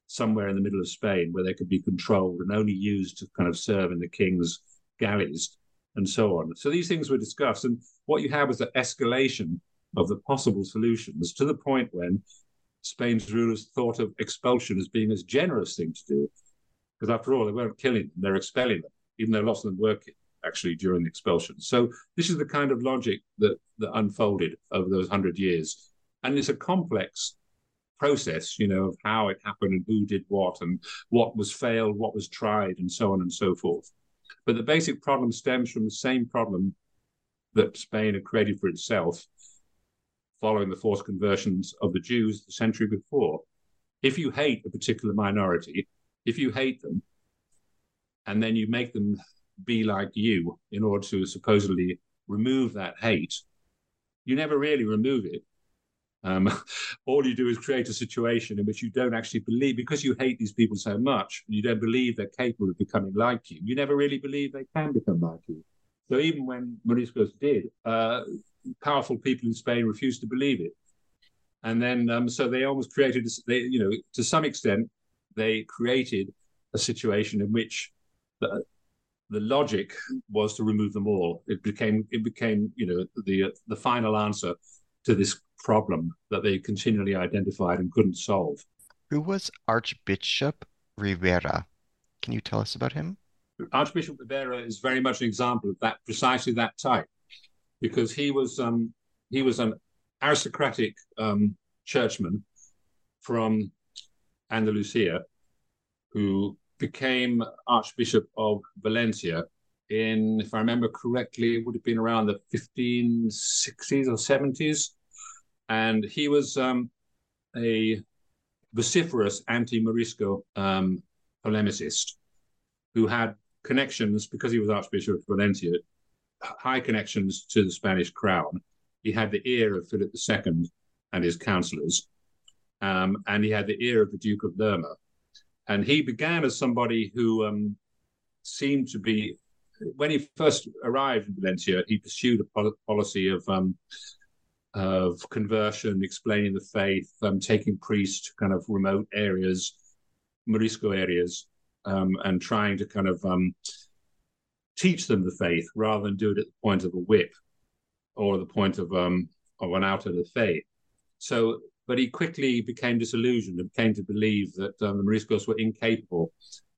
somewhere in the middle of Spain where they could be controlled and only used to kind of serve in the king's galleys and so on. So these things were discussed. And what you had was the escalation of the possible solutions to the point when Spain's rulers thought of expulsion as being as generous thing to do. Because after all, they weren't killing them, they're expelling them, even though lots of them were actually during the expulsion. So this is the kind of logic that, that unfolded over those hundred years. And it's a complex process, you know, of how it happened and who did what and what was failed, what was tried, and so on and so forth. But the basic problem stems from the same problem that Spain had created for itself following the forced conversions of the Jews the century before. If you hate a particular minority, if you hate them, and then you make them be like you in order to supposedly remove that hate, you never really remove it. Um, all you do is create a situation in which you don't actually believe, because you hate these people so much, you don't believe they're capable of becoming like you. You never really believe they can become like you. So even when Moriscos did, uh, powerful people in Spain refused to believe it. And then, um, so they almost created, they, you know, to some extent, they created a situation in which the, the logic was to remove them all. It became, it became, you know, the the final answer to this problem that they continually identified and couldn't solve. Who was Archbishop Rivera? Can you tell us about him? Archbishop Rivera is very much an example of that, precisely that type, because he was um, he was an aristocratic um, churchman from Andalusia, who became Archbishop of Valencia in, if I remember correctly, it would have been around the fifteen sixties or seventies. And he was um, a vociferous anti-Morisco um, polemicist who had connections, because he was Archbishop of Valencia, high connections to the Spanish crown. He had the ear of Philip the Second and his counselors, um, and he had the ear of the Duke of Lerma. And he began as somebody who um, seemed to be, when he first arrived in Valencia, he pursued a policy of um, of conversion, explaining the faith, um, taking priests to kind of remote areas, Morisco areas, um, and trying to kind of um, teach them the faith rather than do it at the point of a whip or the point of um, of an out of the faith. So, but he quickly became disillusioned and came to believe that um, the Moriscos were incapable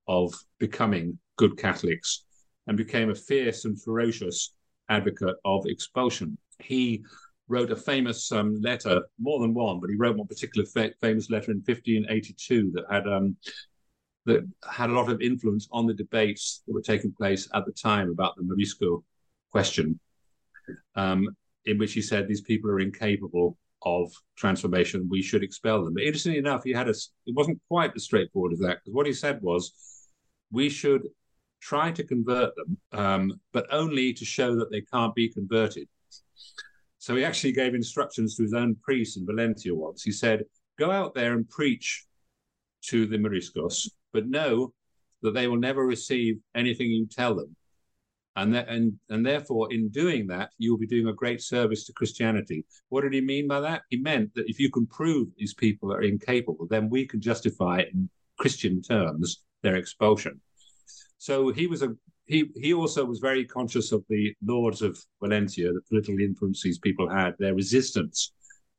of becoming good Catholics, and became a fierce and ferocious advocate of expulsion. He wrote a famous um, letter, more than one, but he wrote one particular fa- famous letter in fifteen eighty-two that had um, that had a lot of influence on the debates that were taking place at the time about the Morisco question, um, in which he said, these people are incapable of transformation, we should expel them. But interestingly enough, he had a, it wasn't quite as straightforward as that, because what he said was, we should try to convert them, um, but only to show that they can't be converted. So he actually gave instructions to his own priest in Valencia once. He said, go out there and preach to the Moriscos, but know that they will never receive anything you tell them. And, that, and and therefore, in doing that, you'll be doing a great service to Christianity. What did he mean by that? He meant that if you can prove these people are incapable, then we can justify in Christian terms their expulsion. So he was a he he also was very conscious of the lords of Valencia, the political influence these people had, their resistance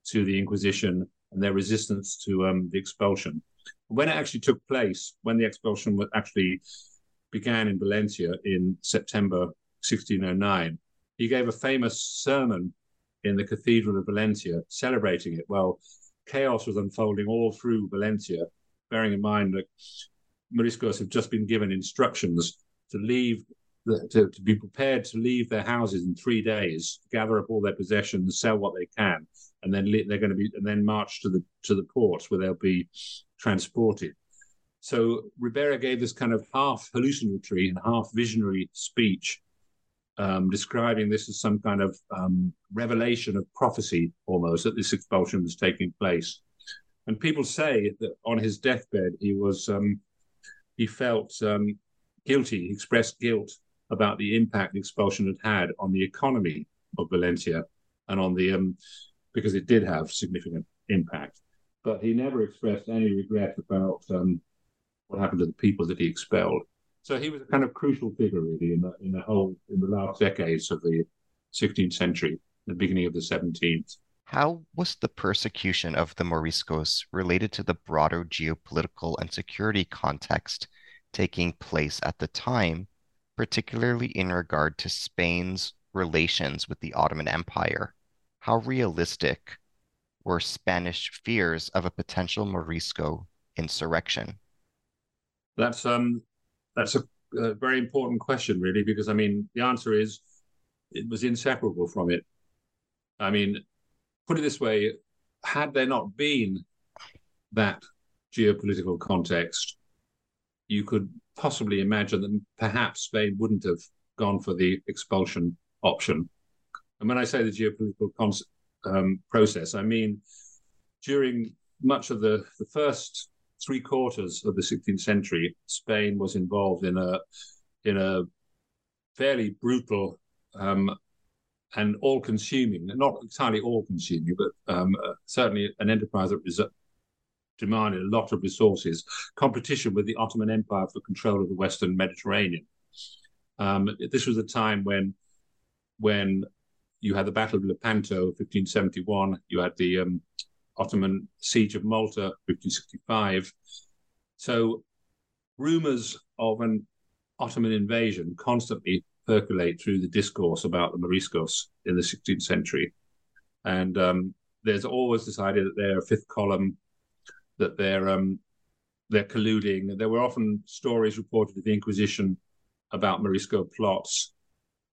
to the Inquisition and their resistance to um, the expulsion. When it actually took place, when the expulsion was actually began in Valencia in September sixteen oh nine. He gave a famous sermon in the Cathedral of Valencia, celebrating it. Well, chaos was unfolding all through Valencia, bearing in mind that Moriscos have just been given instructions to leave, the, to, to be prepared to leave their houses in three days, gather up all their possessions, sell what they can, and then they're going to be, and then march to the to the ports where they'll be transported. So Rivera gave this kind of half hallucinatory and half visionary speech, um, describing this as some kind of um, revelation of prophecy, almost, that this expulsion was taking place. And people say that on his deathbed, he was um, he felt um, guilty, he expressed guilt about the impact the expulsion had had on the economy of Valencia, and on the um, because it did have significant impact. But he never expressed any regret about Um, what happened to the people that he expelled. So he was a kind of crucial figure, really, in the, in the whole, in the last decades of the sixteenth century, the beginning of the seventeenth. How was the persecution of the Moriscos related to the broader geopolitical and security context taking place at the time, particularly in regard to Spain's relations with the Ottoman Empire? How realistic were Spanish fears of a potential Morisco insurrection? That's um, that's a, a very important question, really, because, I mean, the answer is it was inseparable from it. I mean, put it this way, had there not been that geopolitical context, you could possibly imagine that perhaps Spain wouldn't have gone for the expulsion option. And when I say the geopolitical con- um, process, I mean, during much of the, the first three quarters of the sixteenth century, Spain was involved in a in a fairly brutal um, and all-consuming, not entirely all-consuming, but um, uh, certainly an enterprise that res- demanded a lot of resources, competition with the Ottoman Empire for control of the Western Mediterranean. Um, this was a time when when you had the Battle of Lepanto, fifteen seventy-one, you had the Um, Ottoman siege of Malta, fifteen sixty-five. So rumors of an Ottoman invasion constantly percolate through the discourse about the Moriscos in the sixteenth century. And um, there's always this idea that they're a fifth column, that they're um, they're colluding. There were often stories reported to the Inquisition about Morisco plots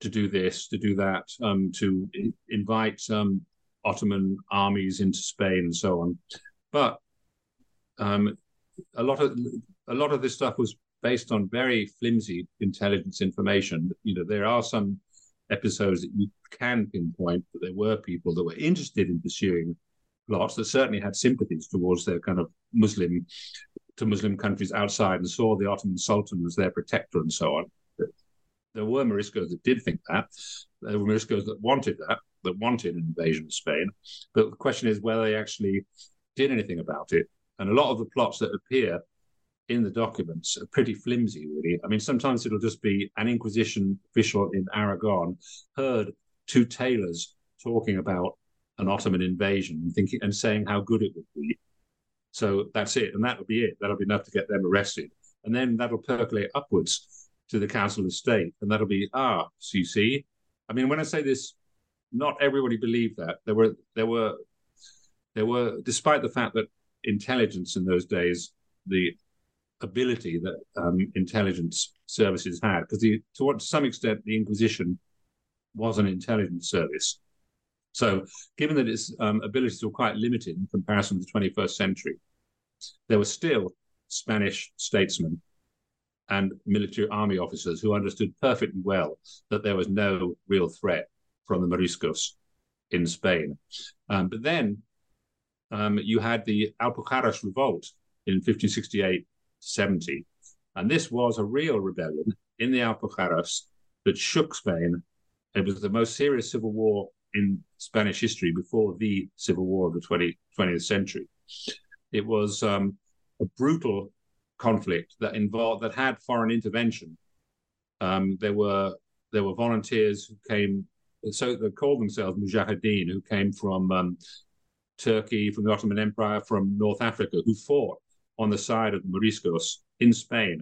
to do this, to do that, um, to in- invite um, Ottoman armies into Spain and so on. But um, a lot of a lot of this stuff was based on very flimsy intelligence information. You know, there are some episodes that you can pinpoint, but there were people that were interested in pursuing plots that certainly had sympathies towards their kind of Muslim to Muslim countries outside and saw the Ottoman Sultan as their protector and so on. There were Moriscos that did think that. There were Moriscos that wanted that, that wanted an invasion of Spain. But the question is whether they actually did anything about it. And a lot of the plots that appear in the documents are pretty flimsy, really. I mean, sometimes it'll just be an Inquisition official in Aragon heard two tailors talking about an Ottoman invasion and thinking and saying how good it would be. So that's it, and that'll be it. That'll be enough to get them arrested. And then that'll percolate upwards to the Council of State, and that'll be, ah, so you see. I mean, when I say this, not everybody believed that. There were, there were, there were, despite the fact that intelligence in those days, the ability that um, intelligence services had, because to what to some extent the Inquisition was an intelligence service. So given that its um, abilities were quite limited in comparison to the twenty-first century, there were still Spanish statesmen and military army officers who understood perfectly well that there was no real threat from the Moriscos in Spain. Um, but then um, you had the Alpujarras revolt in fifteen sixty-eight to seventy, and this was a real rebellion in the Alpujarras that shook Spain. It was the most serious civil war in Spanish history before the Civil War of the twentieth century. It was um, a brutal conflict that involved that had foreign intervention. Um, there were there were volunteers who came, so they called themselves Mujahideen, who came from um, Turkey, from the Ottoman Empire, from North Africa, who fought on the side of the Moriscos in Spain.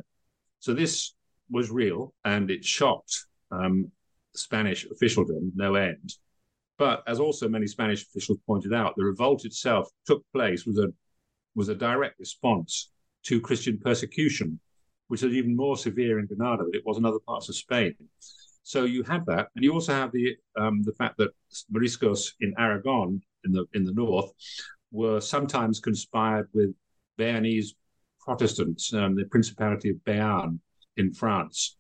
So this was real, and it shocked um, Spanish officialdom no end. But as also many Spanish officials pointed out, the revolt itself took place was a was a direct response to Christian persecution, which was even more severe in Granada than it was in other parts of Spain. So you have that, and you also have the um, the fact that Moriscos in Aragon in the in the north were sometimes conspired with Bayonese Protestants, um, the Principality of Bayonne in France.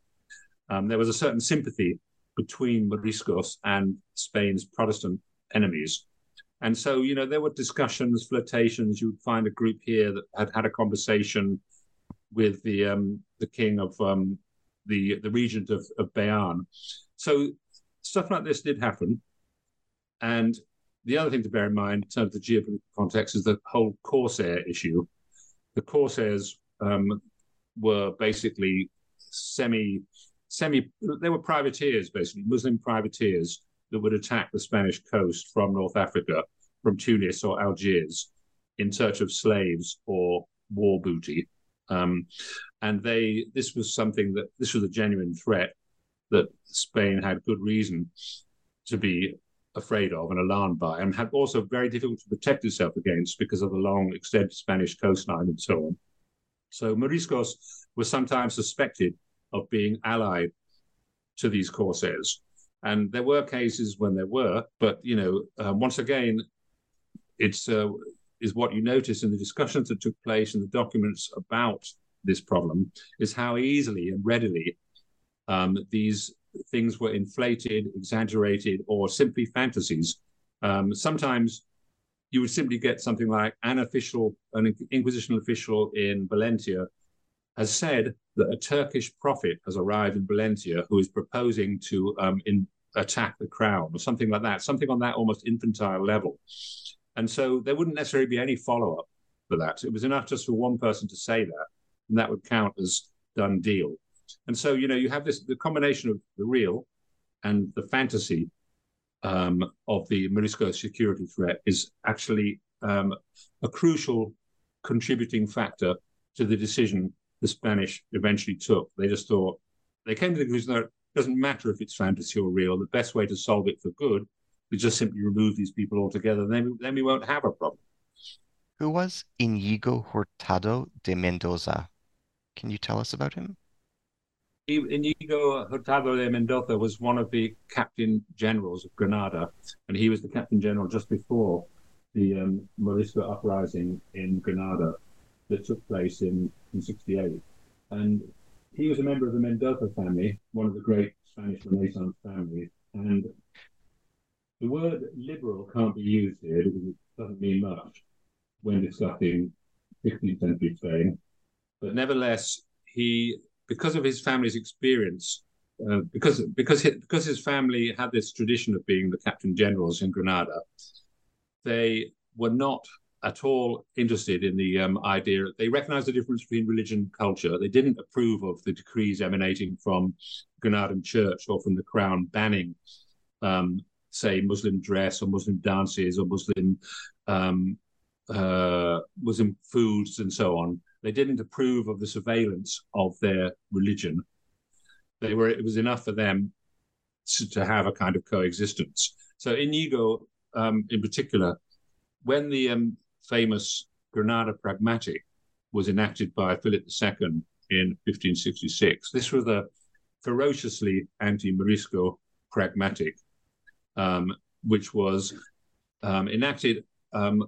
Um, there was a certain sympathy between Moriscos and Spain's Protestant enemies. And so, you know, there were discussions, flirtations. You would find a group here that had had a conversation with the um, the king of um, the the regent of, of Bayonne. So stuff like this did happen. And the other thing to bear in mind in terms of the geopolitical context is the whole Corsair issue. The Corsairs um, were basically semi... Semi, they were privateers, basically, Muslim privateers that would attack the Spanish coast from North Africa, from Tunis or Algiers, in search of slaves or war booty. Um, and they, this was something that, this was a genuine threat that Spain had good reason to be afraid of and alarmed by, and had also very difficult to protect itself against because of the long extended Spanish coastline and so on. So Moriscos were sometimes suspected of being allied to these Corsairs. And there were cases when there were, but, you know, uh, once again, it's uh, is what you notice in the discussions that took place in the documents about this problem is how easily and readily um, these things were inflated, exaggerated, or simply fantasies. Um, sometimes you would simply get something like an official, an Inquisition official in Valencia has said that a Turkish prophet has arrived in Valencia who is proposing to um, in, attack the crown or something like that, something on that almost infantile level. And so there wouldn't necessarily be any follow-up for that. It was enough just for one person to say that, and that would count as done deal. And so, you know, you have this, the combination of the real and the fantasy um, of the Morisco security threat is actually um, a crucial contributing factor to the decision the Spanish eventually took. They just thought, they came to the conclusion that it doesn't matter if it's fantasy or real, the best way to solve it for good is just simply remove these people altogether, then we, then we won't have a problem. who was Inigo Hurtado de Mendoza? Can you tell us about him? Inigo Hurtado de Mendoza was one of the captain generals of Granada, and he was the captain general just before the um, Morisco uprising in Granada that took place in, in sixty-eight. And he was a member of the Mendoza family, one of the great Spanish Renaissance families. And the word liberal can't be used here because it doesn't mean much when discussing fifteenth century Spain. But nevertheless, he... because of his family's experience, uh, because because his, because his family had this tradition of being the captain generals in Granada, they were not at all interested in the um, idea. They recognized the difference between religion and culture. They didn't approve of the decrees emanating from Granadan church or from the crown banning, um, say, Muslim dress or Muslim dances or Muslim um, uh, Muslim foods and so on. They didn't approve of the surveillance of their religion. They were, it was enough for them to, to have a kind of coexistence. So Inigo, um, in particular, when the um, famous Granada Pragmatic was enacted by Philip the Second in fifteen sixty-six, this was a ferociously anti-Morisco Pragmatic, um, which was um, enacted um,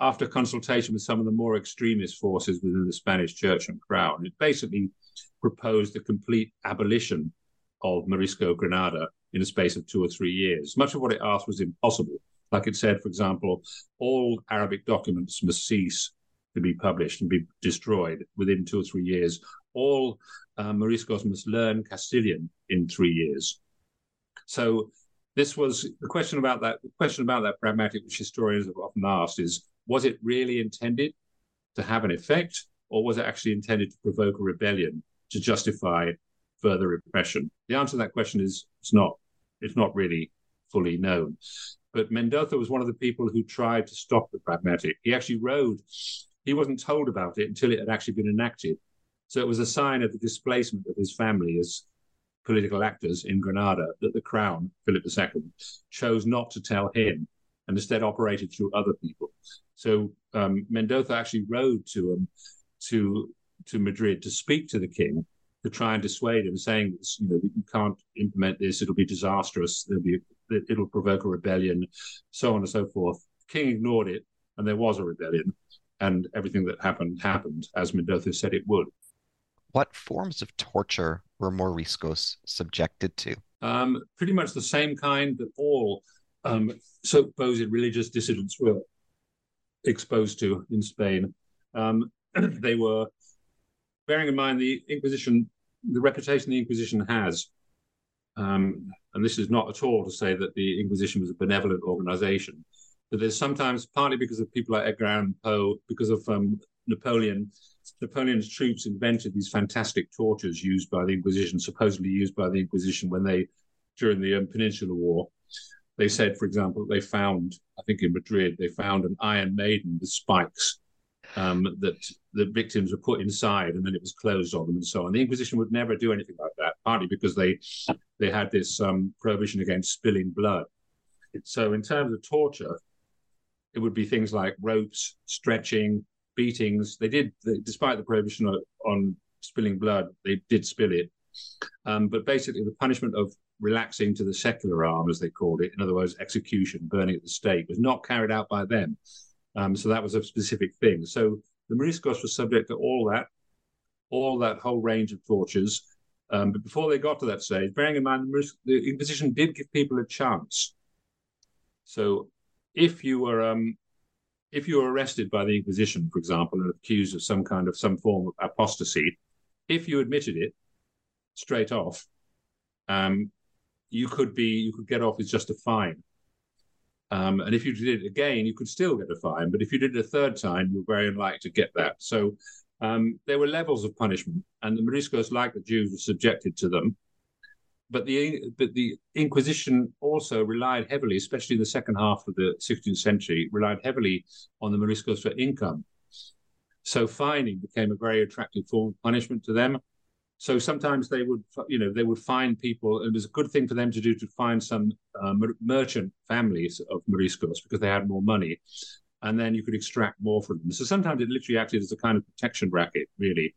after consultation with some of the more extremist forces within the Spanish church and crown. It basically proposed the complete abolition of Morisco Granada in a space of two or three years. Much of what it asked was impossible. Like it said, for example, all Arabic documents must cease to be published and be destroyed within two or three years. All uh, Moriscos must learn Castilian in three years. So this was the question about that, the question about that pragmatic, which historians have often asked is, was it really intended to have an effect, or was it actually intended to provoke a rebellion to justify further repression? The answer to that question is it's not. It's not really fully known. But Mendoza was one of the people who tried to stop the pragmatic. He actually rode. He wasn't told about it until it had actually been enacted. So it was a sign of the displacement of his family as political actors in Granada that the crown, Philip the Second, chose not to tell him and instead operated through other people. So um, Mendoza actually rode to um, to to Madrid to speak to the king, to try and dissuade him, saying, you know, you can't implement this; it'll be disastrous. It'll be, it'll provoke a rebellion, so on and so forth. The king ignored it, and there was a rebellion, and everything that happened happened as Mendoza said it would. What forms of torture were Moriscos subjected to? Um, pretty much the same kind that all um, supposed religious dissidents were exposed to in Spain. Um, they were, bearing in mind the Inquisition, the reputation the Inquisition has, um, and this is not at all to say that the Inquisition was a benevolent organization, but there's sometimes, partly because of people like Edgar Allan Poe, because of um, Napoleon, Napoleon's troops invented these fantastic tortures used by the Inquisition, supposedly used by the Inquisition when they, during the um, Peninsular War. They said, for example, they found, I think in Madrid, they found an Iron Maiden with spikes um, that the victims were put inside, and then it was closed on them and so on. The Inquisition would never do anything like that, partly because they they had this um, prohibition against spilling blood. So in terms of torture, it would be things like ropes, stretching, beatings. They did, they, despite the prohibition on, on spilling blood, they did spill it. Um, but basically the punishment of relaxing to the secular arm, as they called it, in other words, execution, burning at the stake, was not carried out by them. Um, so that was a specific thing. So the Moriscos were subject to all that, all that whole range of tortures. Um, but before they got to that stage, bearing in mind, the, Moris- the Inquisition did give people a chance. So if you were um, if you were arrested by the Inquisition, for example, and accused of some kind of some form of apostasy, if you admitted it straight off, um, you could be, you could get off with just a fine. Um, and if you did it again, you could still get a fine. But if you did it a third time, you were very unlikely to get that. So um, there were levels of punishment, and the Moriscos, like the Jews, were subjected to them. But the but the Inquisition also relied heavily, especially in the second half of the sixteenth century, relied heavily on the Moriscos for income. So fining became a very attractive form of punishment to them. So sometimes they would, you know, they would fine people. It was a good thing for them to do to find some uh, merchant families of Moriscos because they had more money, and then you could extract more from them. So sometimes it literally acted as a kind of protection racket, really.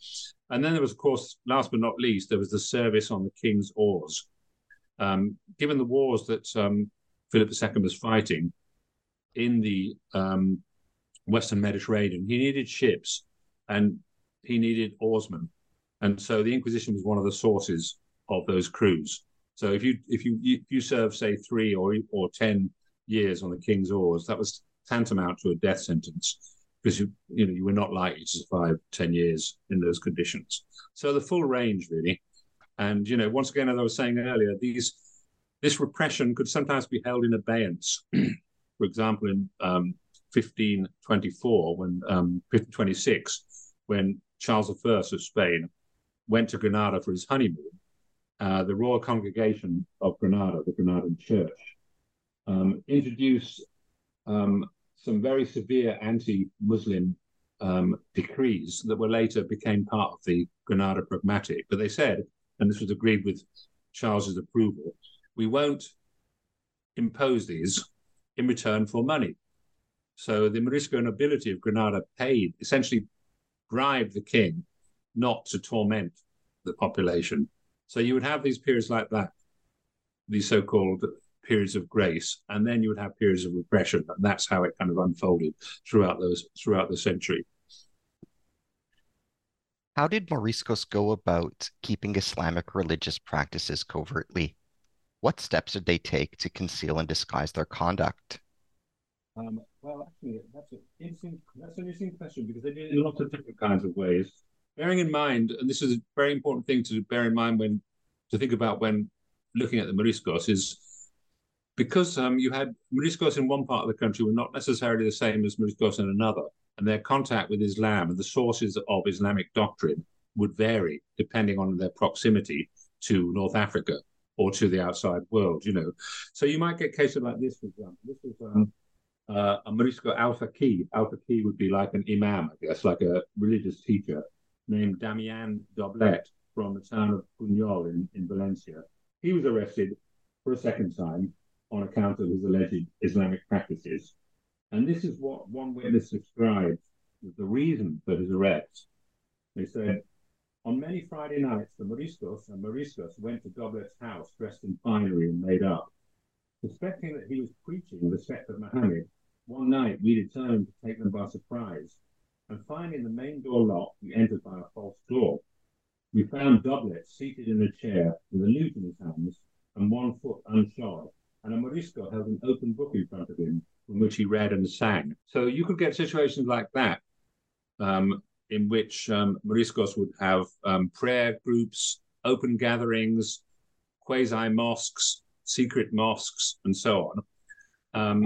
And then there was, of course, last but not least, there was the service on the king's oars. Um, given the wars that um, Philip the Second was fighting in the um, Western Mediterranean, he needed ships and he needed oarsmen. And so the Inquisition was one of the sources of those crews. So if you if you if you serve, say, three or or ten years on the king's oars, that was tantamount to a death sentence, because you you know you were not likely to survive ten years in those conditions. So the full range, really. And you know, once again, as I was saying earlier, these this repression could sometimes be held in abeyance. For example, in um, fifteen twenty-four, when um, fifteen twenty-six, when Charles the First of Spain went to Granada for his honeymoon, uh, the Royal Congregation of Granada, the Granadan Church, um, introduced um, some very severe anti-Muslim um, decrees that were later became part of the Granada Pragmatic. But they said, and this was agreed with Charles's approval, we won't impose these in return for money. So the Morisco nobility of Granada paid, essentially bribed the king not to torment the population. So you would have these periods like that, these so-called periods of grace, and then you would have periods of repression, and that's how it kind of unfolded throughout those throughout the century. How did Moriscos go about keeping Islamic religious practices covertly? What steps did they take to conceal and disguise their conduct? Um, well, actually, that's an interesting, that's an interesting question, because they did it in lots of different kinds of ways. Bearing in mind, and this is a very important thing to bear in mind when to think about when looking at the Moriscos, is because um, you had Moriscos in one part of the country were not necessarily the same as Moriscos in another, and their contact with Islam and the sources of Islamic doctrine would vary depending on their proximity to North Africa or to the outside world, you know. So you might get cases like this, for example. This is um, Uh, a Morisco al-Faqih. Al-Faqih would be like an imam, I guess, like a religious teacher, named Damian Doblet from the town of Buñol in, in Valencia. He was arrested for a second time on account of his alleged Islamic practices. And this is what one witness described as the reason for his arrest. They said, on many Friday nights, the Moriscos and Moriscos went to Doblet's house dressed in finery and made up. Suspecting that he was preaching the sect of Muhammad, one night we determined to take them by surprise, and finding the main door locked, we entered by a false door. We found Doblet seated in a chair with a lute in his hands and one foot unshod, and a Morisco held an open book in front of him from which he read and sang. So you could get situations like that, um, in which um, Moriscos would have um, prayer groups, open gatherings, quasi-mosques, secret mosques, and so on. Um,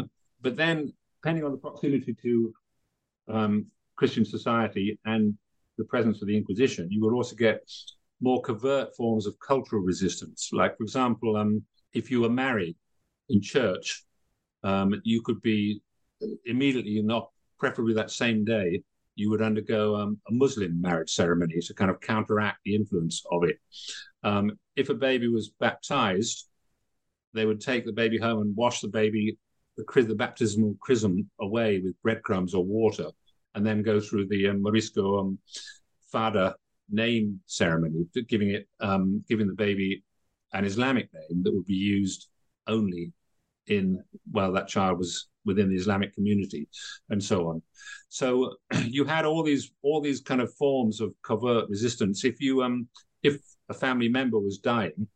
but then, depending on the proximity to um, Christian society and the presence of the Inquisition, you will also get more covert forms of cultural resistance. Like, for example, um, if you were married in church, um, you could be immediately, not preferably that same day, you would undergo um, a Muslim marriage ceremony to kind of counteract the influence of it. Um, if a baby was baptized, they would take the baby home and wash the baby, the, the baptismal chrism away with breadcrumbs or water, and then go through the um, Morisco um, Fada name ceremony, giving it, um, giving the baby an Islamic name that would be used only in while that child was within the Islamic community, and so on. So you had all these all these kind of forms of covert resistance. If you um, if a family member was dying,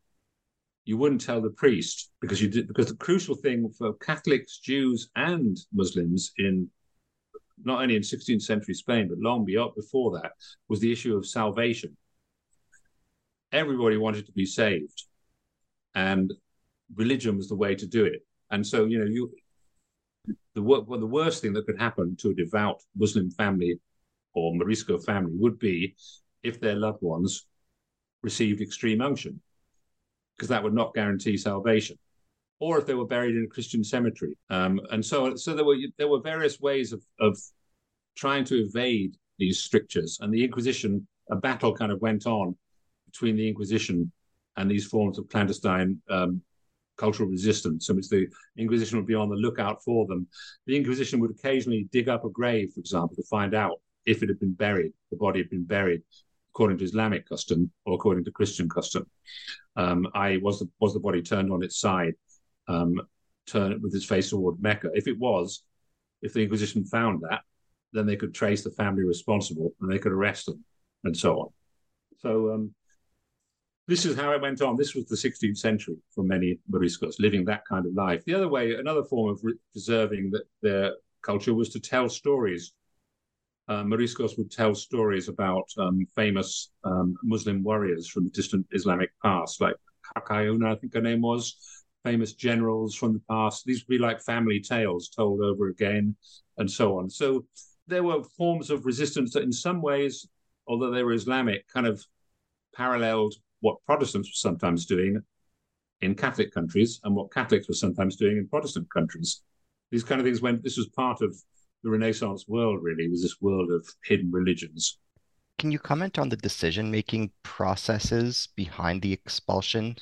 you wouldn't tell the priest, because you did, because the crucial thing for Catholics, Jews, and Muslims in not only in sixteenth century Spain, but long beyond before that, was the issue of salvation. Everybody wanted to be saved, and religion was the way to do it. And so, you know, you the well, the worst thing that could happen to a devout Muslim family or Morisco family would be if their loved ones received extreme unction, because that would not guarantee salvation, or if they were buried in a Christian cemetery. Um, and so so there were there were various ways of, of trying to evade these strictures. And the Inquisition, a battle kind of went on between the Inquisition and these forms of clandestine um, cultural resistance, in which the Inquisition would be on the lookout for them. The Inquisition would occasionally dig up a grave, for example, to find out if it had been buried, the body had been buried, according to Islamic custom or according to Christian custom. Um, I was the, was the body turned on its side, um, turned with its face toward Mecca? If it was, if the Inquisition found that, then they could trace the family responsible and they could arrest them and so on. So um, this is how it went on. This was the sixteenth century for many Moriscos, living that kind of life. The other way, another form of preserving the, their culture was to tell stories. Uh, Moriscos would tell stories about um, famous um, Muslim warriors from the distant Islamic past, like Hacayuna, I think her name was, famous generals from the past. These would be like family tales told over again, and so on. So there were forms of resistance that in some ways, although they were Islamic, kind of paralleled what Protestants were sometimes doing in Catholic countries and what Catholics were sometimes doing in Protestant countries. These kind of things went, this was part of the Renaissance world, really, was this world of hidden religions. Can you comment on the decision-making processes behind the expulsion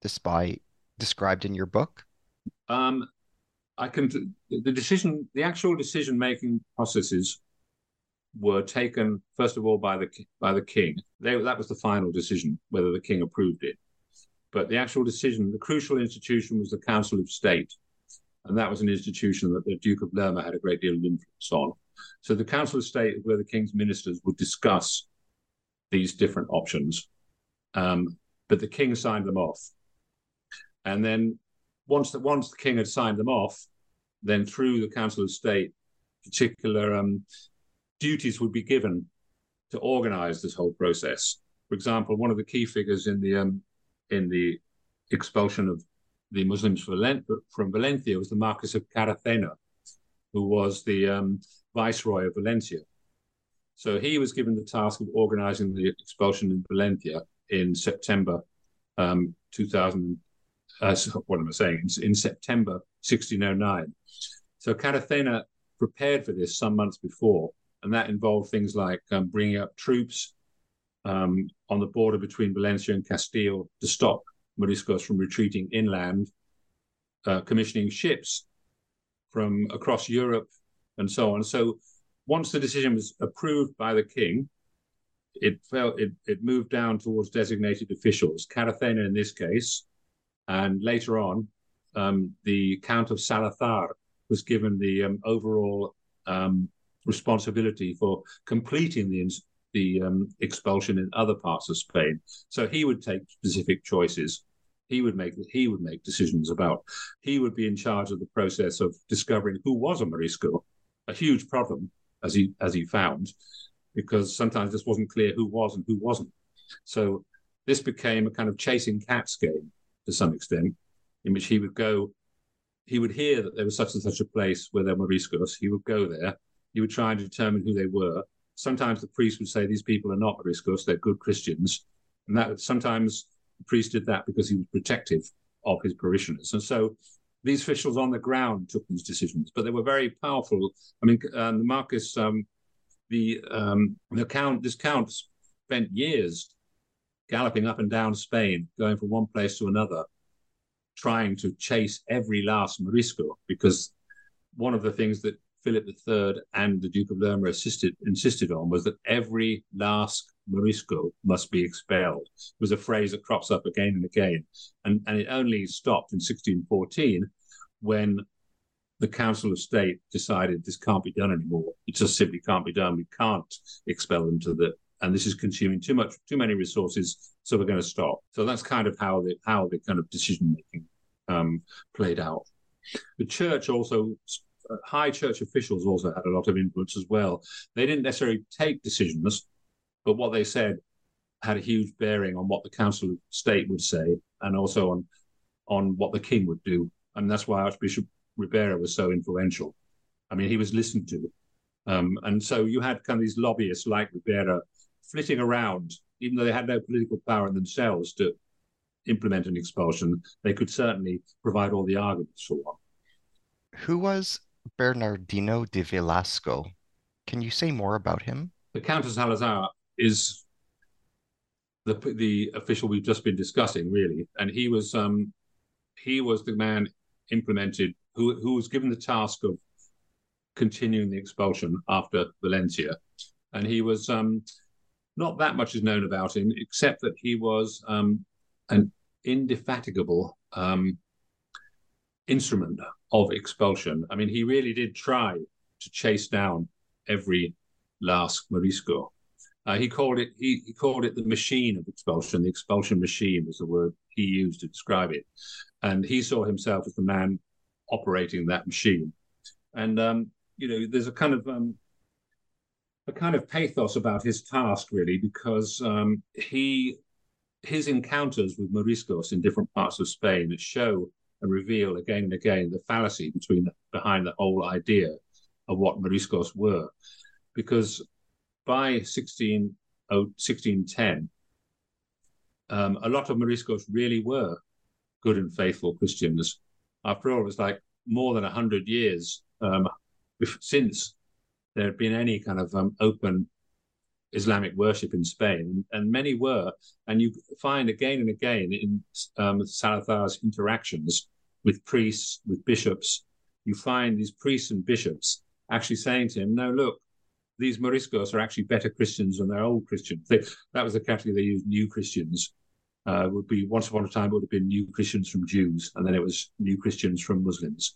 despite, described in your book? Um, I can, the decision, the actual decision-making processes were taken, first of all, by the by the king. They, that was the final decision, whether the king approved it. But the actual decision, the crucial institution was the Council of State. And that was an institution that the Duke of Lerma had a great deal of influence on. So the Council of State is where the king's ministers would discuss these different options. Um, but the king signed them off. And then once the, once the king had signed them off, then through the Council of State, particular um, duties would be given to organize this whole process. For example, one of the key figures in the um, in the expulsion of the Muslims from Valencia was the Marquis of Caracena, who was the um, viceroy of Valencia. So he was given the task of organizing the expulsion in Valencia in September um, two thousand. Uh, so what am I saying? In, in September sixteen oh nine. So Caracena prepared for this some months before, and that involved things like um, bringing up troops um, on the border between Valencia and Castile to stop Moriscos from retreating inland, uh, commissioning ships from across Europe and so on. So once the decision was approved by the king, it fell, it, it moved down towards designated officials, Caracena in this case, and later on, um, the Count of Salazar was given the um, overall um, responsibility for completing the the um, expulsion in other parts of Spain. So he would take specific choices. He would make he would make decisions about. He would be in charge of the process of discovering who was a Morisco, a huge problem as he as he found, because sometimes this wasn't clear who was and who wasn't. So this became a kind of chasing cats game, to some extent, in which he would go, he would hear that there was such and such a place where there were Moriscos. He would go there. He would try and determine who they were. Sometimes the priest would say, these people are not Moriscos, they're good Christians. And that sometimes the priest did that because he was protective of his parishioners. And so these officials on the ground took these decisions, but they were very powerful. I mean, um, the Marquis, um, the, um, the Count, this Count spent years galloping up and down Spain, going from one place to another, trying to chase every last Morisco, because one of the things that Philip the Third and the Duke of Lerma assisted, insisted on was that every last Morisco must be expelled. It was a phrase that crops up again and again. And, and it only stopped in sixteen fourteen when the Council of State decided this can't be done anymore. It just simply can't be done. We can't expel them to the... and this is consuming too much, too many resources, so we're going to stop. So that's kind of how the how the kind of decision-making um, played out. The church also, uh, high church officials also had a lot of influence as well. They didn't necessarily take decisions, but what they said had a huge bearing on what the Council of State would say and also on, on what the king would do. And that's why Archbishop Rivera was so influential. I mean, he was listened to. Um, and so you had kind of these lobbyists like Rivera flitting around, even though they had no political power in themselves to implement an expulsion, they could certainly provide all the arguments for one. Who was Bernardino de Velasco? Can you say more about him? The Count of Salazar is the the official we've just been discussing, really, and he was um, he was the man implemented who, who was given the task of continuing the expulsion after Valencia. And he was, um, not that much is known about him, except that he was um, an indefatigable um, instrument of expulsion. I mean, he really did try to chase down every last Morisco. Uh, he called it he, he called it the machine of expulsion. The expulsion machine was the word he used to describe it. And he saw himself as the man operating that machine. And, um, you know, there's a kind of um, a kind of pathos about his task, really, because um, he his encounters with Moriscos in different parts of Spain show and reveal again and again the fallacy between behind the whole idea of what Moriscos were. Because by sixteen ten, um, a lot of Moriscos really were good and faithful Christians. After all, it was like more than one hundred years um, since there had been any kind of um, open Islamic worship in Spain, and many were. And you find again and again in um, Salazar's interactions with priests, with bishops, you find these priests and bishops actually saying to him, no, look, these Moriscos are actually better Christians than their old Christians. They, that was the category they used, new Christians. Uh, would be once upon a time, it would have been new Christians from Jews, and then it was new Christians from Muslims.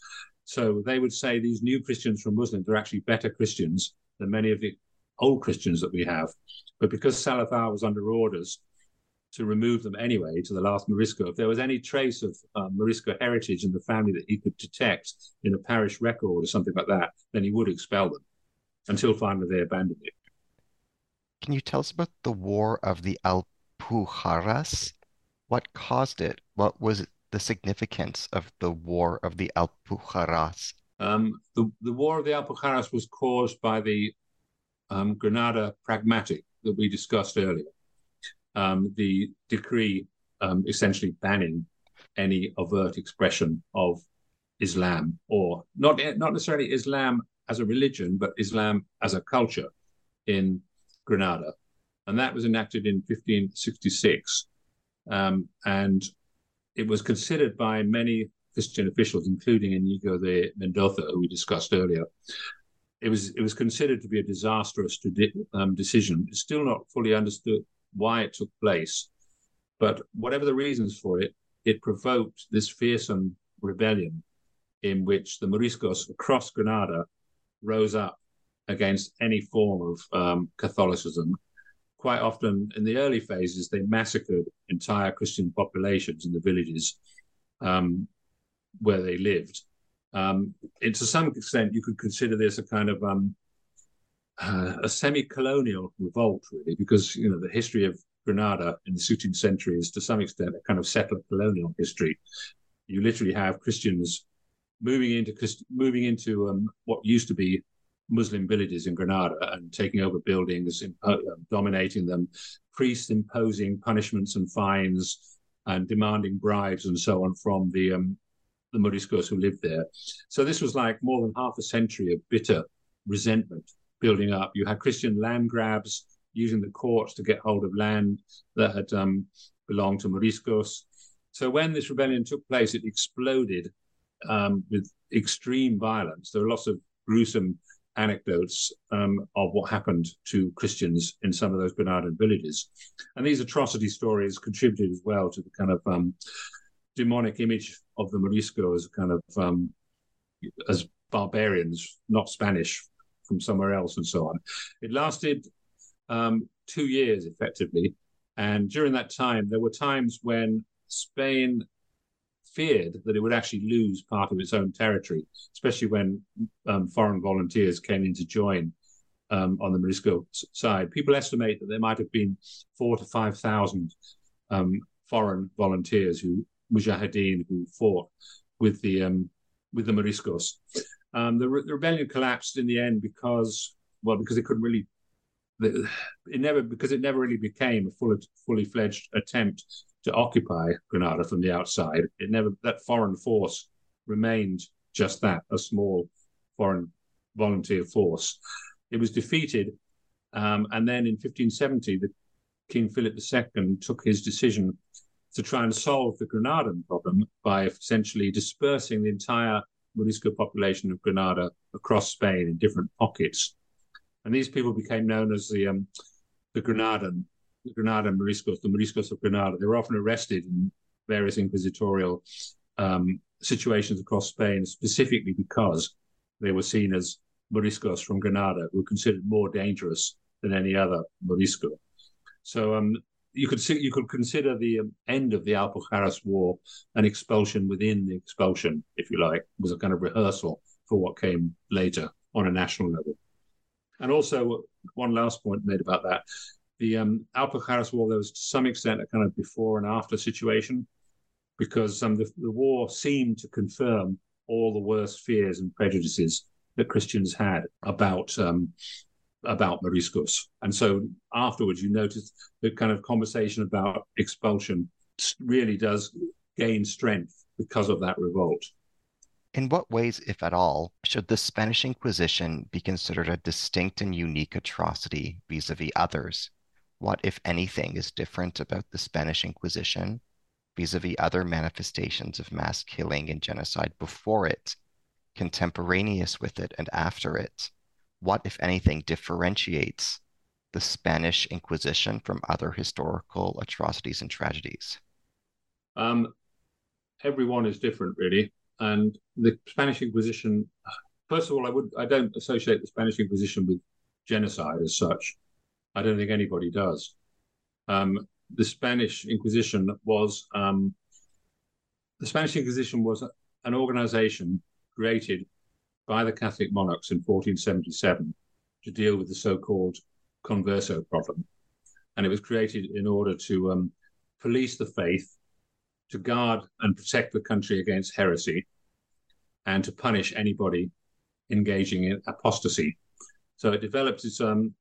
So they would say these new Christians from Muslims are actually better Christians than many of the old Christians that we have. But because Salazar was under orders to remove them anyway to the last Morisco, if there was any trace of uh, Morisco heritage in the family that he could detect in a parish record or something like that, then he would expel them, until finally they abandoned it. Can you tell us about the War of the Alpujarras? What caused it? What was the significance of the War of the Alpujarras? Um, the, the War of the Alpujarras was caused by the um, Granada Pragmatic that we discussed earlier. Um, the decree um, essentially banning any overt expression of Islam, or not, not necessarily Islam as a religion, but Islam as a culture in Granada. And that was enacted in fifteen sixty-six. Um, and it was considered by many Christian officials, including Inigo de Mendoza, who we discussed earlier. It was it was considered to be a disastrous um, decision. It's still not fully understood why it took place. But whatever the reasons for it, it provoked this fearsome rebellion in which the Moriscos across Granada rose up against any form of um, Catholicism. Quite often in the early phases, they massacred entire Christian populations in the villages um, where they lived. Um, and to some extent, you could consider this a kind of um, uh, a semi-colonial revolt, really, because you know the history of Granada in the sixteenth century is to some extent a kind of settler colonial history. You literally have Christians moving into moving into um, what used to be Muslim villages in Granada and taking over buildings, impo- dominating them, priests imposing punishments and fines and demanding bribes and so on from the um, the Moriscos who lived there. So this was like more than half a century of bitter resentment building up. You had Christian land grabs using the courts to get hold of land that had um, belonged to Moriscos. So when this rebellion took place, it exploded Um, with extreme violence. There are lots of gruesome anecdotes um, of what happened to Christians in some of those Granadan villages. And these atrocity stories contributed as well to the kind of um, demonic image of the Morisco as kind of um, as barbarians, not Spanish, from somewhere else and so on. It lasted um, two years, effectively. And during that time, there were times when Spain feared that it would actually lose part of its own territory, especially when um, foreign volunteers came in to join um, on the Morisco side. People estimate that there might have been four to five thousand um, foreign volunteers who mujahideen who fought with the um, with the Moriscos. Um, the, re- the rebellion collapsed in the end because well because it couldn't really it never because it never really became a full, fully fledged attempt to occupy Granada from the outside. It never that foreign force remained just that, a small foreign volunteer force. It was defeated, um, and then in fifteen seventy, the King Philip the Second took his decision to try and solve the Granadan problem by essentially dispersing the entire Morisco population of Granada across Spain in different pockets. And these people became known as the um, the Granadan, the Granadan Moriscos, the Moriscos of Granada. They were often arrested in various inquisitorial um, situations across Spain, specifically because they were seen as Moriscos from Granada, who were considered more dangerous than any other Morisco. So um, you could see, you could consider the end of the Alpujarras War an expulsion within the expulsion, if you like. It was a kind of rehearsal for what came later on a national level. And also, one last point made about that, the um, Alpujarras War, there was to some extent a kind of before and after situation, because um, the, the war seemed to confirm all the worst fears and prejudices that Christians had about um, about Moriscos. And so afterwards, you notice the kind of conversation about expulsion really does gain strength because of that revolt. In what ways, if at all, should the Spanish Inquisition be considered a distinct and unique atrocity vis-a-vis others? What, if anything, is different about the Spanish Inquisition vis-a-vis other manifestations of mass killing and genocide before it, contemporaneous with it, and after it? What, if anything, differentiates the Spanish Inquisition from other historical atrocities and tragedies? Um, everyone is different, really. And the Spanish Inquisition, first of all, I would I don't associate the Spanish Inquisition with genocide as such. I don't think anybody does. Um, the Spanish Inquisition was um, the Spanish Inquisition was an organization created by the Catholic monarchs in fourteen seventy-seven to deal with the so-called converso problem, and it was created in order to um, police the faith, to guard and protect the country against heresy, and to punish anybody engaging in apostasy. So it developed its um,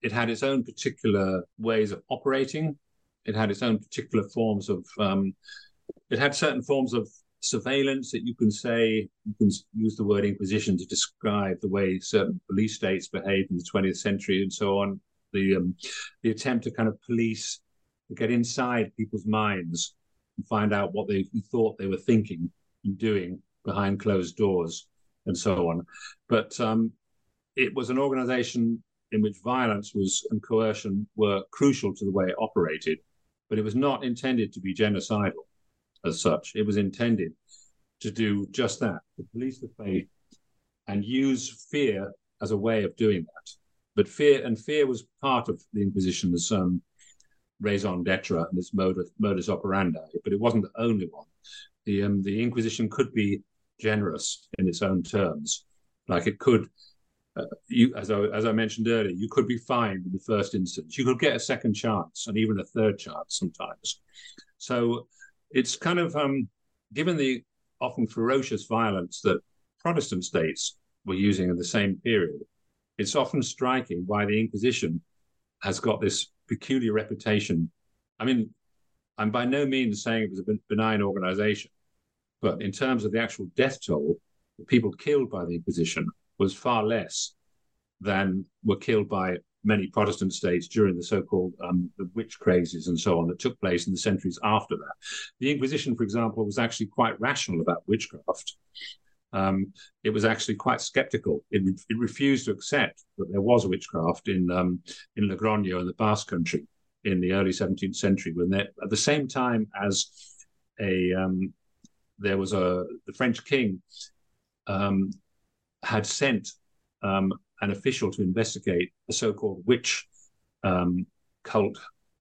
it had its own particular ways of operating. It had its own particular forms of, um, it had certain forms of surveillance that you can say, you can use the word Inquisition to describe the way certain police states behaved in the twentieth century and so on. The um, the attempt to kind of police, to get inside people's minds, find out what they thought they were thinking and doing behind closed doors and so on. But um, it was an organization in which violence was and coercion were crucial to the way it operated, but it was not intended to be genocidal as such. It was intended to do just that, to police the faith and use fear as a way of doing that. But fear, and fear was part of the Inquisition's um, raison d'etre and its modus, modus operandi, but it wasn't the only one. The um, the Inquisition could be generous in its own terms. Like it could, uh, you as I, as I mentioned earlier, you could be fined in the first instance. You could get a second chance and even a third chance sometimes. So it's kind of, um, given the often ferocious violence that Protestant states were using in the same period, it's often striking why the Inquisition has got this peculiar reputation. I mean, I'm by no means saying it was a benign organization, but in terms of the actual death toll, the people killed by the Inquisition was far less than were killed by many Protestant states during the so-called um, the witch crazes and so on that took place in the centuries after that. The Inquisition, for example, was actually quite rational about witchcraft. Um, it was actually quite skeptical. It, it refused to accept that there was witchcraft in um, in Logroño and the Basque Country in the early seventeenth century, when they, at the same time as a um, there was a the French king um, had sent um, an official to investigate a so-called witch um, cult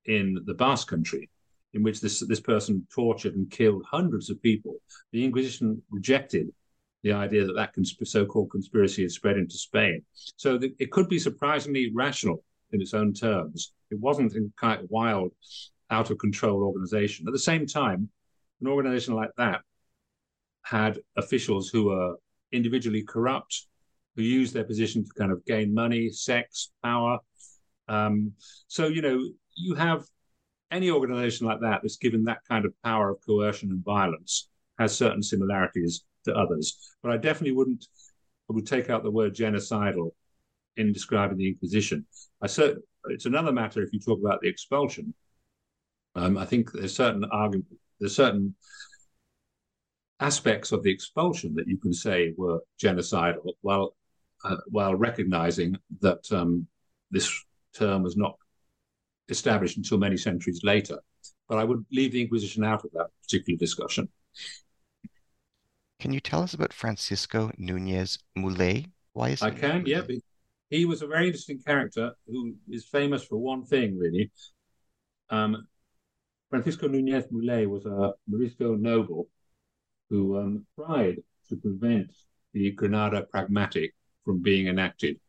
in the Basque Country, in which this this person tortured and killed hundreds of people. The Inquisition rejected the idea that that consp- so-called conspiracy had spread into Spain. So the, it could be surprisingly rational in its own terms. It wasn't a kind of wild, out-of-control organization. At the same time, an organization like that had officials who were individually corrupt, who used their position to kind of gain money, sex, power. Um, so, you know, you have any organization like that that's given that kind of power of coercion and violence has certain similarities to others, but I definitely wouldn't. I would take out the word genocidal in describing the Inquisition. I cert- it's another matter if you talk about the expulsion, Um, I think there's certain argument, there's certain aspects of the expulsion that you can say were genocidal, while uh, while recognizing that um, this term was not established until many centuries later. But I would leave the Inquisition out of that particular discussion. Can you tell us about Francisco Núñez Muley? Why is I can, yeah. He was a very interesting character who is famous for one thing, really. Um, Francisco Núñez Muley was a Morisco noble who um, tried to prevent the Granada Pragmatic from being enacted.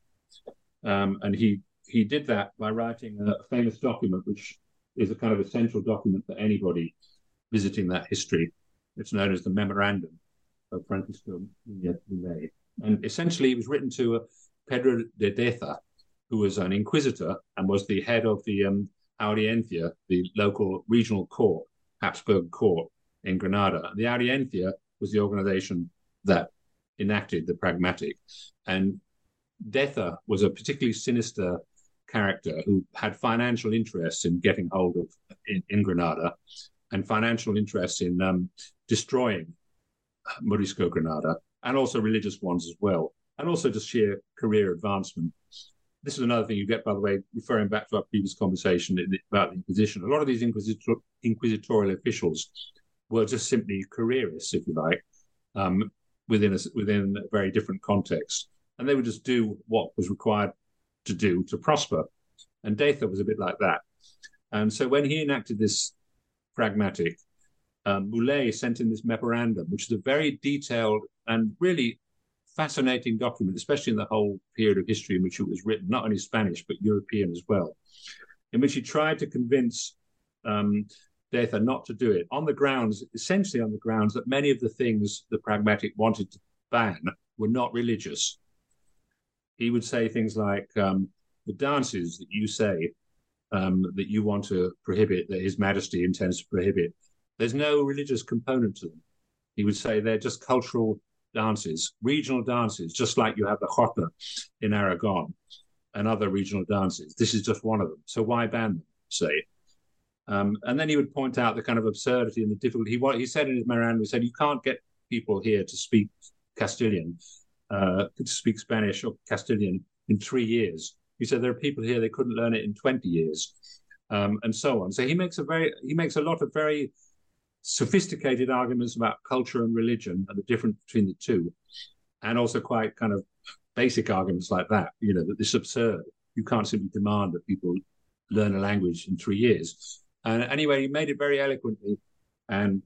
Um, and he, he did that by writing a famous document, which is a kind of essential document for anybody visiting that history. It's known as the Memorandum of Francisco Núñez Muley. And essentially, it was written to uh, Pedro de Deza, who was an inquisitor and was the head of the um, Audiencia, the local regional court, Habsburg court in Granada. The Audiencia was the organization that enacted the Pragmatic. And Deza was a particularly sinister character who had financial interests in getting hold of in, in Granada and financial interests in um, destroying Morisco Granada, and also religious ones as well, and also just sheer career advancement. This is another thing you get, by the way, referring back to our previous conversation about the Inquisition. A lot of these inquisitor- inquisitorial officials were just simply careerists, if you like, um, within, a, within a very different context. And they would just do what was required to do to prosper. And Deza was a bit like that. And so when he enacted this Pragmatic, Um, Muley sent in this memorandum, which is a very detailed and really fascinating document, especially in the whole period of history in which it was written, not only Spanish, but European as well, in which he tried to convince um, Deza not to do it on the grounds, essentially on the grounds that many of the things the Pragmatic wanted to ban were not religious. He would say things like um, the dances that you say um, that you want to prohibit, that His Majesty intends to prohibit, there's no religious component to them. He would say they're just cultural dances, regional dances, just like you have the Jota in Aragon and other regional dances. This is just one of them. So why ban them, say? Um, and then he would point out the kind of absurdity and the difficulty. He, he said in his memorandum, he said, you can't get people here to speak Castilian, uh, to speak Spanish or Castilian in three years. He said there are people here, they couldn't learn it in twenty years, um, and so on. So he makes a very, he makes a lot of very sophisticated arguments about culture and religion and the difference between the two, and also quite kind of basic arguments like that, you know, that this is absurd. You can't simply demand that people learn a language in three years. And anyway, he made it very eloquently and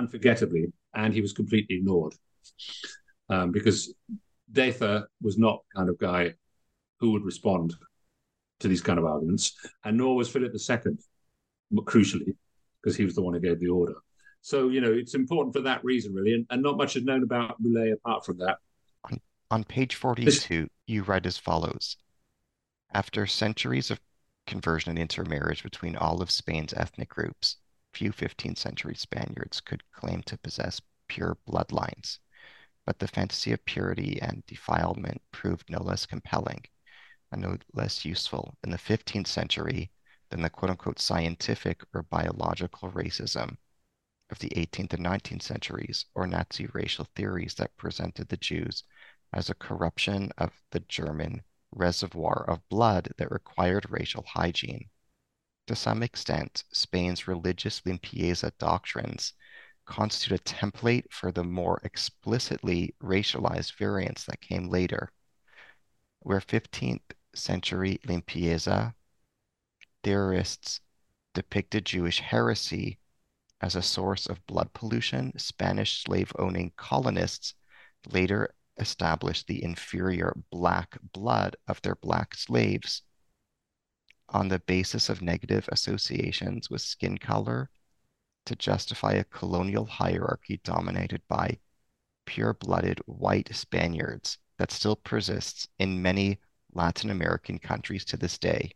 unforgettably, and he was completely ignored um, because Deza was not the kind of guy who would respond to these kind of arguments, and nor was Philip the Second, crucially, because he was the one who gave the order. So, you know, it's important for that reason, really, and, and not much is known about Muley apart from that. On, on page forty-two, this... you write as follows. After centuries of conversion and intermarriage between all of Spain's ethnic groups, few fifteenth century Spaniards could claim to possess pure bloodlines, but the fantasy of purity and defilement proved no less compelling and no less useful in the fifteenth century than the quote-unquote scientific or biological racism of the eighteenth and nineteenth centuries, or Nazi racial theories that presented the Jews as a corruption of the German reservoir of blood that required racial hygiene. To some extent, Spain's religious limpieza doctrines constitute a template for the more explicitly racialized variants that came later, where fifteenth century limpieza theorists depicted Jewish heresy as a source of blood pollution. Spanish slave-owning colonists later established the inferior black blood of their black slaves on the basis of negative associations with skin color to justify a colonial hierarchy dominated by pure-blooded white Spaniards that still persists in many Latin American countries to this day,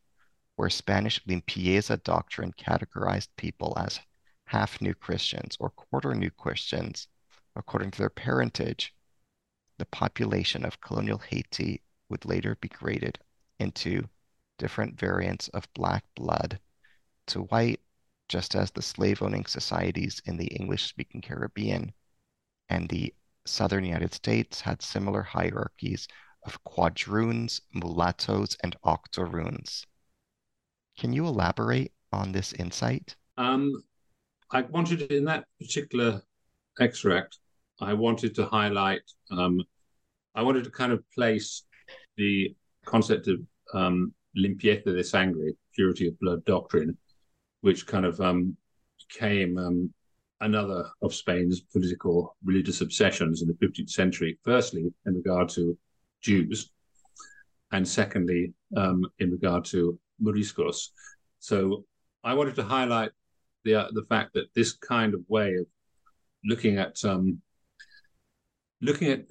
where Spanish limpieza doctrine categorized people as half-new Christians or quarter-new Christians according to their parentage. The population of colonial Haiti would later be graded into different variants of black blood to white, just as the slave-owning societies in the English-speaking Caribbean and the southern United States had similar hierarchies of quadroons, mulattoes, and octoroons. Can you elaborate on this insight? Um, I wanted, in that particular extract, I wanted to highlight, um, I wanted to kind of place the concept of um, limpieza de sangre, purity of blood doctrine, which kind of um, became um, another of Spain's political religious obsessions in the fifteenth century, firstly, in regard to Jews, and secondly, um, in regard to Moriscos. So I wanted to highlight the uh, the fact that this kind of way of looking at um, looking at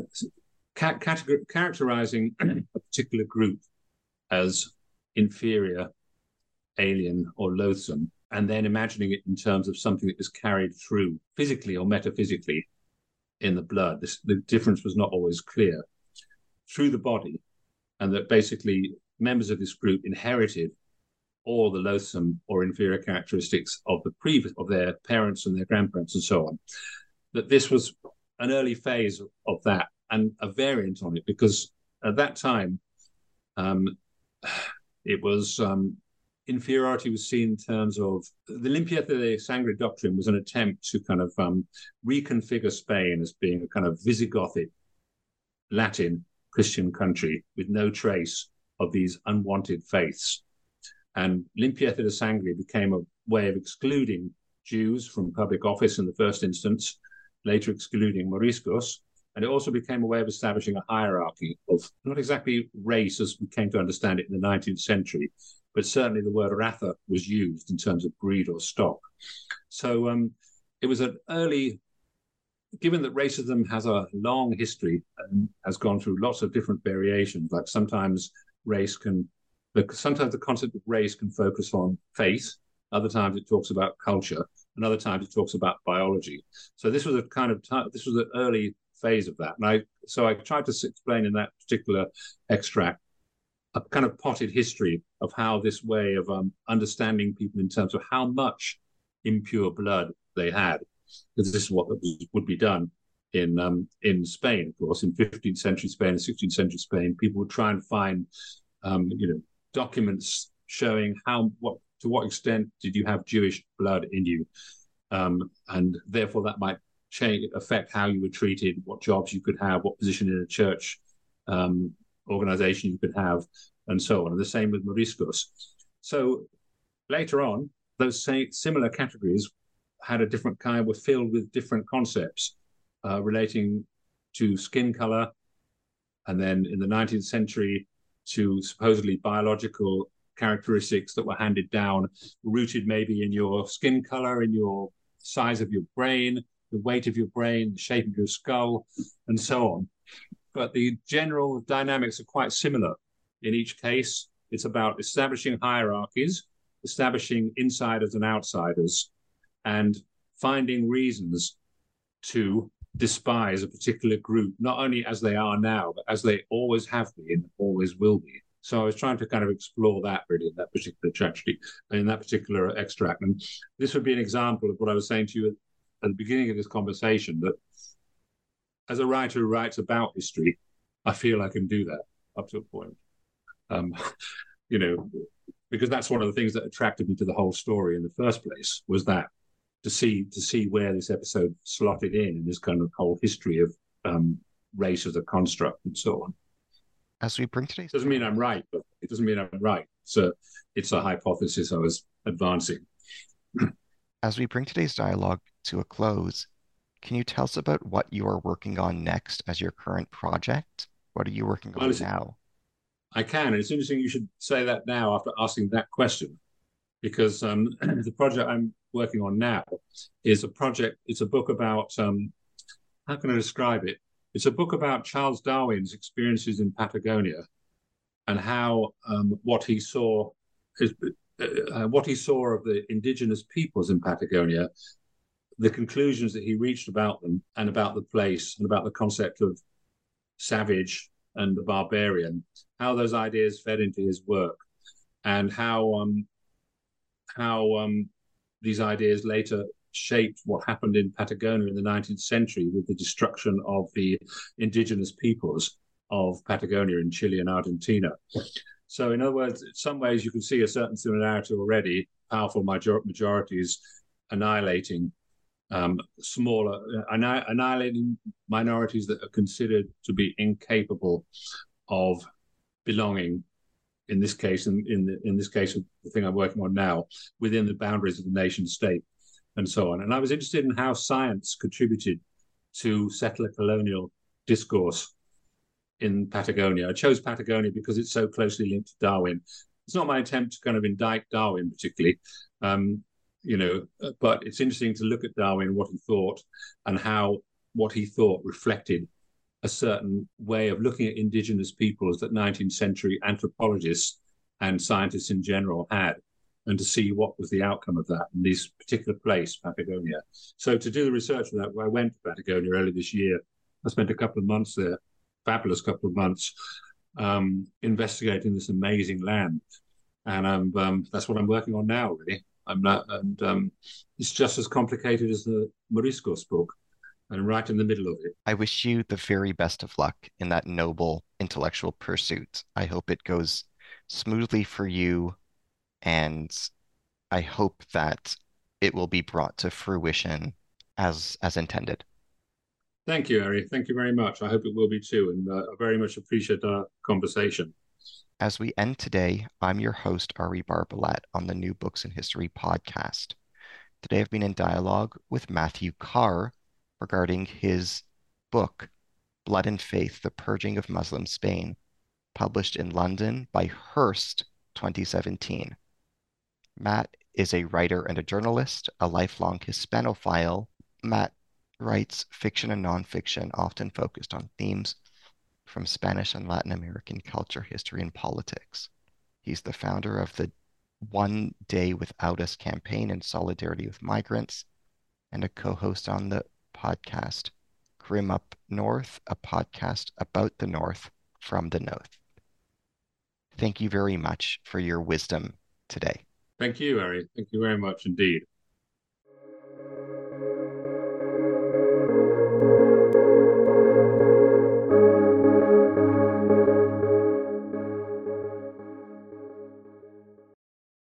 ca- categor- characterizing a particular group as inferior, alien, or loathsome, and then imagining it in terms of something that is carried through physically or metaphysically in the blood. This, the difference was not always clear through the body, and that basically members of this group inherited all the loathsome or inferior characteristics of the previous of their parents and their grandparents and so on. That this was an early phase of that and a variant on it, because at that time um, it was um, inferiority was seen in terms of the limpieza de sangre doctrine was an attempt to kind of um, reconfigure Spain as being a kind of Visigothic Latin Christian country with no trace of these unwanted faiths. And limpieza de sangre became a way of excluding Jews from public office in the first instance, later excluding Moriscos. And it also became a way of establishing a hierarchy of not exactly race as we came to understand it in the nineteenth century, but certainly the word raza was used in terms of breed or stock. So um, it was an early, given that racism has a long history and has gone through lots of different variations, like sometimes race can, sometimes the concept of race can focus on faith, other times it talks about culture, and other times it talks about biology. So this was a kind of, t- this was an early phase of that. And I, so I tried to explain in that particular extract a kind of potted history of how this way of um, understanding people in terms of how much impure blood they had, because this is what would be done in um, in Spain, of course, in fifteenth century Spain and sixteenth century Spain. People would try and find, um, you know, documents showing how what to what extent did you have Jewish blood in you, um, and therefore that might change, affect how you were treated, what jobs you could have, what position in a church um, organization you could have, and so on. And the same with Moriscos. So later on, those same, similar categories had a different kind, were filled with different concepts uh, relating to skin color, and then in the nineteenth century to supposedly biological characteristics that were handed down, rooted maybe in your skin color, in your size of your brain, the weight of your brain, the shape of your skull, and so on. But the general dynamics are quite similar. In each case, it's about establishing hierarchies, establishing insiders and outsiders, and finding reasons to despise a particular group, not only as they are now, but as they always have been, always will be. So I was trying to kind of explore that really in that particular tragedy, in that particular extract. And this would be an example of what I was saying to you at the beginning of this conversation, that as a writer who writes about history, I feel I can do that up to a point, um, you know, because that's one of the things that attracted me to the whole story in the first place, was that to see to see where this episode slotted in, in this kind of whole history of um, race as a construct and so on. As we bring today's... It doesn't mean I'm right, but it doesn't mean I'm right. So it's a hypothesis I was advancing. As we bring today's dialogue to a close, can you tell us about what you are working on next as your current project? What are you working on well, now? I can, and it's interesting you should say that now after asking that question, because um, the project I'm working on now is a project, it's a book about, um, how can I describe it? It's a book about Charles Darwin's experiences in Patagonia and how um, what he saw, is, uh, what he saw of the indigenous peoples in Patagonia, the conclusions that he reached about them and about the place and about the concept of savage and the barbarian, how those ideas fed into his work, and how um, how um, these ideas later shaped what happened in Patagonia in the nineteenth century with the destruction of the indigenous peoples of Patagonia in Chile and Argentina. So in other words, in some ways you can see a certain similarity already, powerful major- majorities annihilating um, smaller, anni- annihilating minorities that are considered to be incapable of belonging, in this case, in, in, the, in this case of the thing I'm working on now, within the boundaries of the nation state and so on. And I was interested in how science contributed to settler colonial discourse in Patagonia. I chose Patagonia because it's so closely linked to Darwin. It's not my attempt to kind of indict Darwin particularly, um, you know, but it's interesting to look at Darwin, what he thought, and how what he thought reflected a certain way of looking at indigenous peoples that nineteenth century anthropologists and scientists in general had, and to see what was the outcome of that in this particular place, Patagonia. So to do the research on that, I went to Patagonia earlier this year. I spent a couple of months there, fabulous couple of months um, investigating this amazing land, and I'm, um, that's what I'm working on now. Really, I'm not, and um, it's just as complicated as the Moriscos book, and right in the middle of it. I wish you the very best of luck in that noble intellectual pursuit. I hope it goes smoothly for you, and I hope that it will be brought to fruition as as intended. Thank you, Ari. Thank you very much. I hope it will be too, and uh, I very much appreciate our conversation. As we end today, I'm your host, Ari Barbalat, on the New Books in History podcast. Today I've been in dialogue with Matthew Carr regarding his book, Blood and Faith, The Purging of Muslim Spain, published in London by Hearst twenty seventeen. Matt is a writer and a journalist, a lifelong Hispanophile. Matt writes fiction and nonfiction, often focused on themes from Spanish and Latin American culture, history, and politics. He's the founder of the One Day Without Us Campaign in solidarity with migrants, and a co-host on the podcast Grim Up North, a podcast about the North from the North. Thank you very much for your wisdom today. Thank you, Ari. Thank you very much indeed.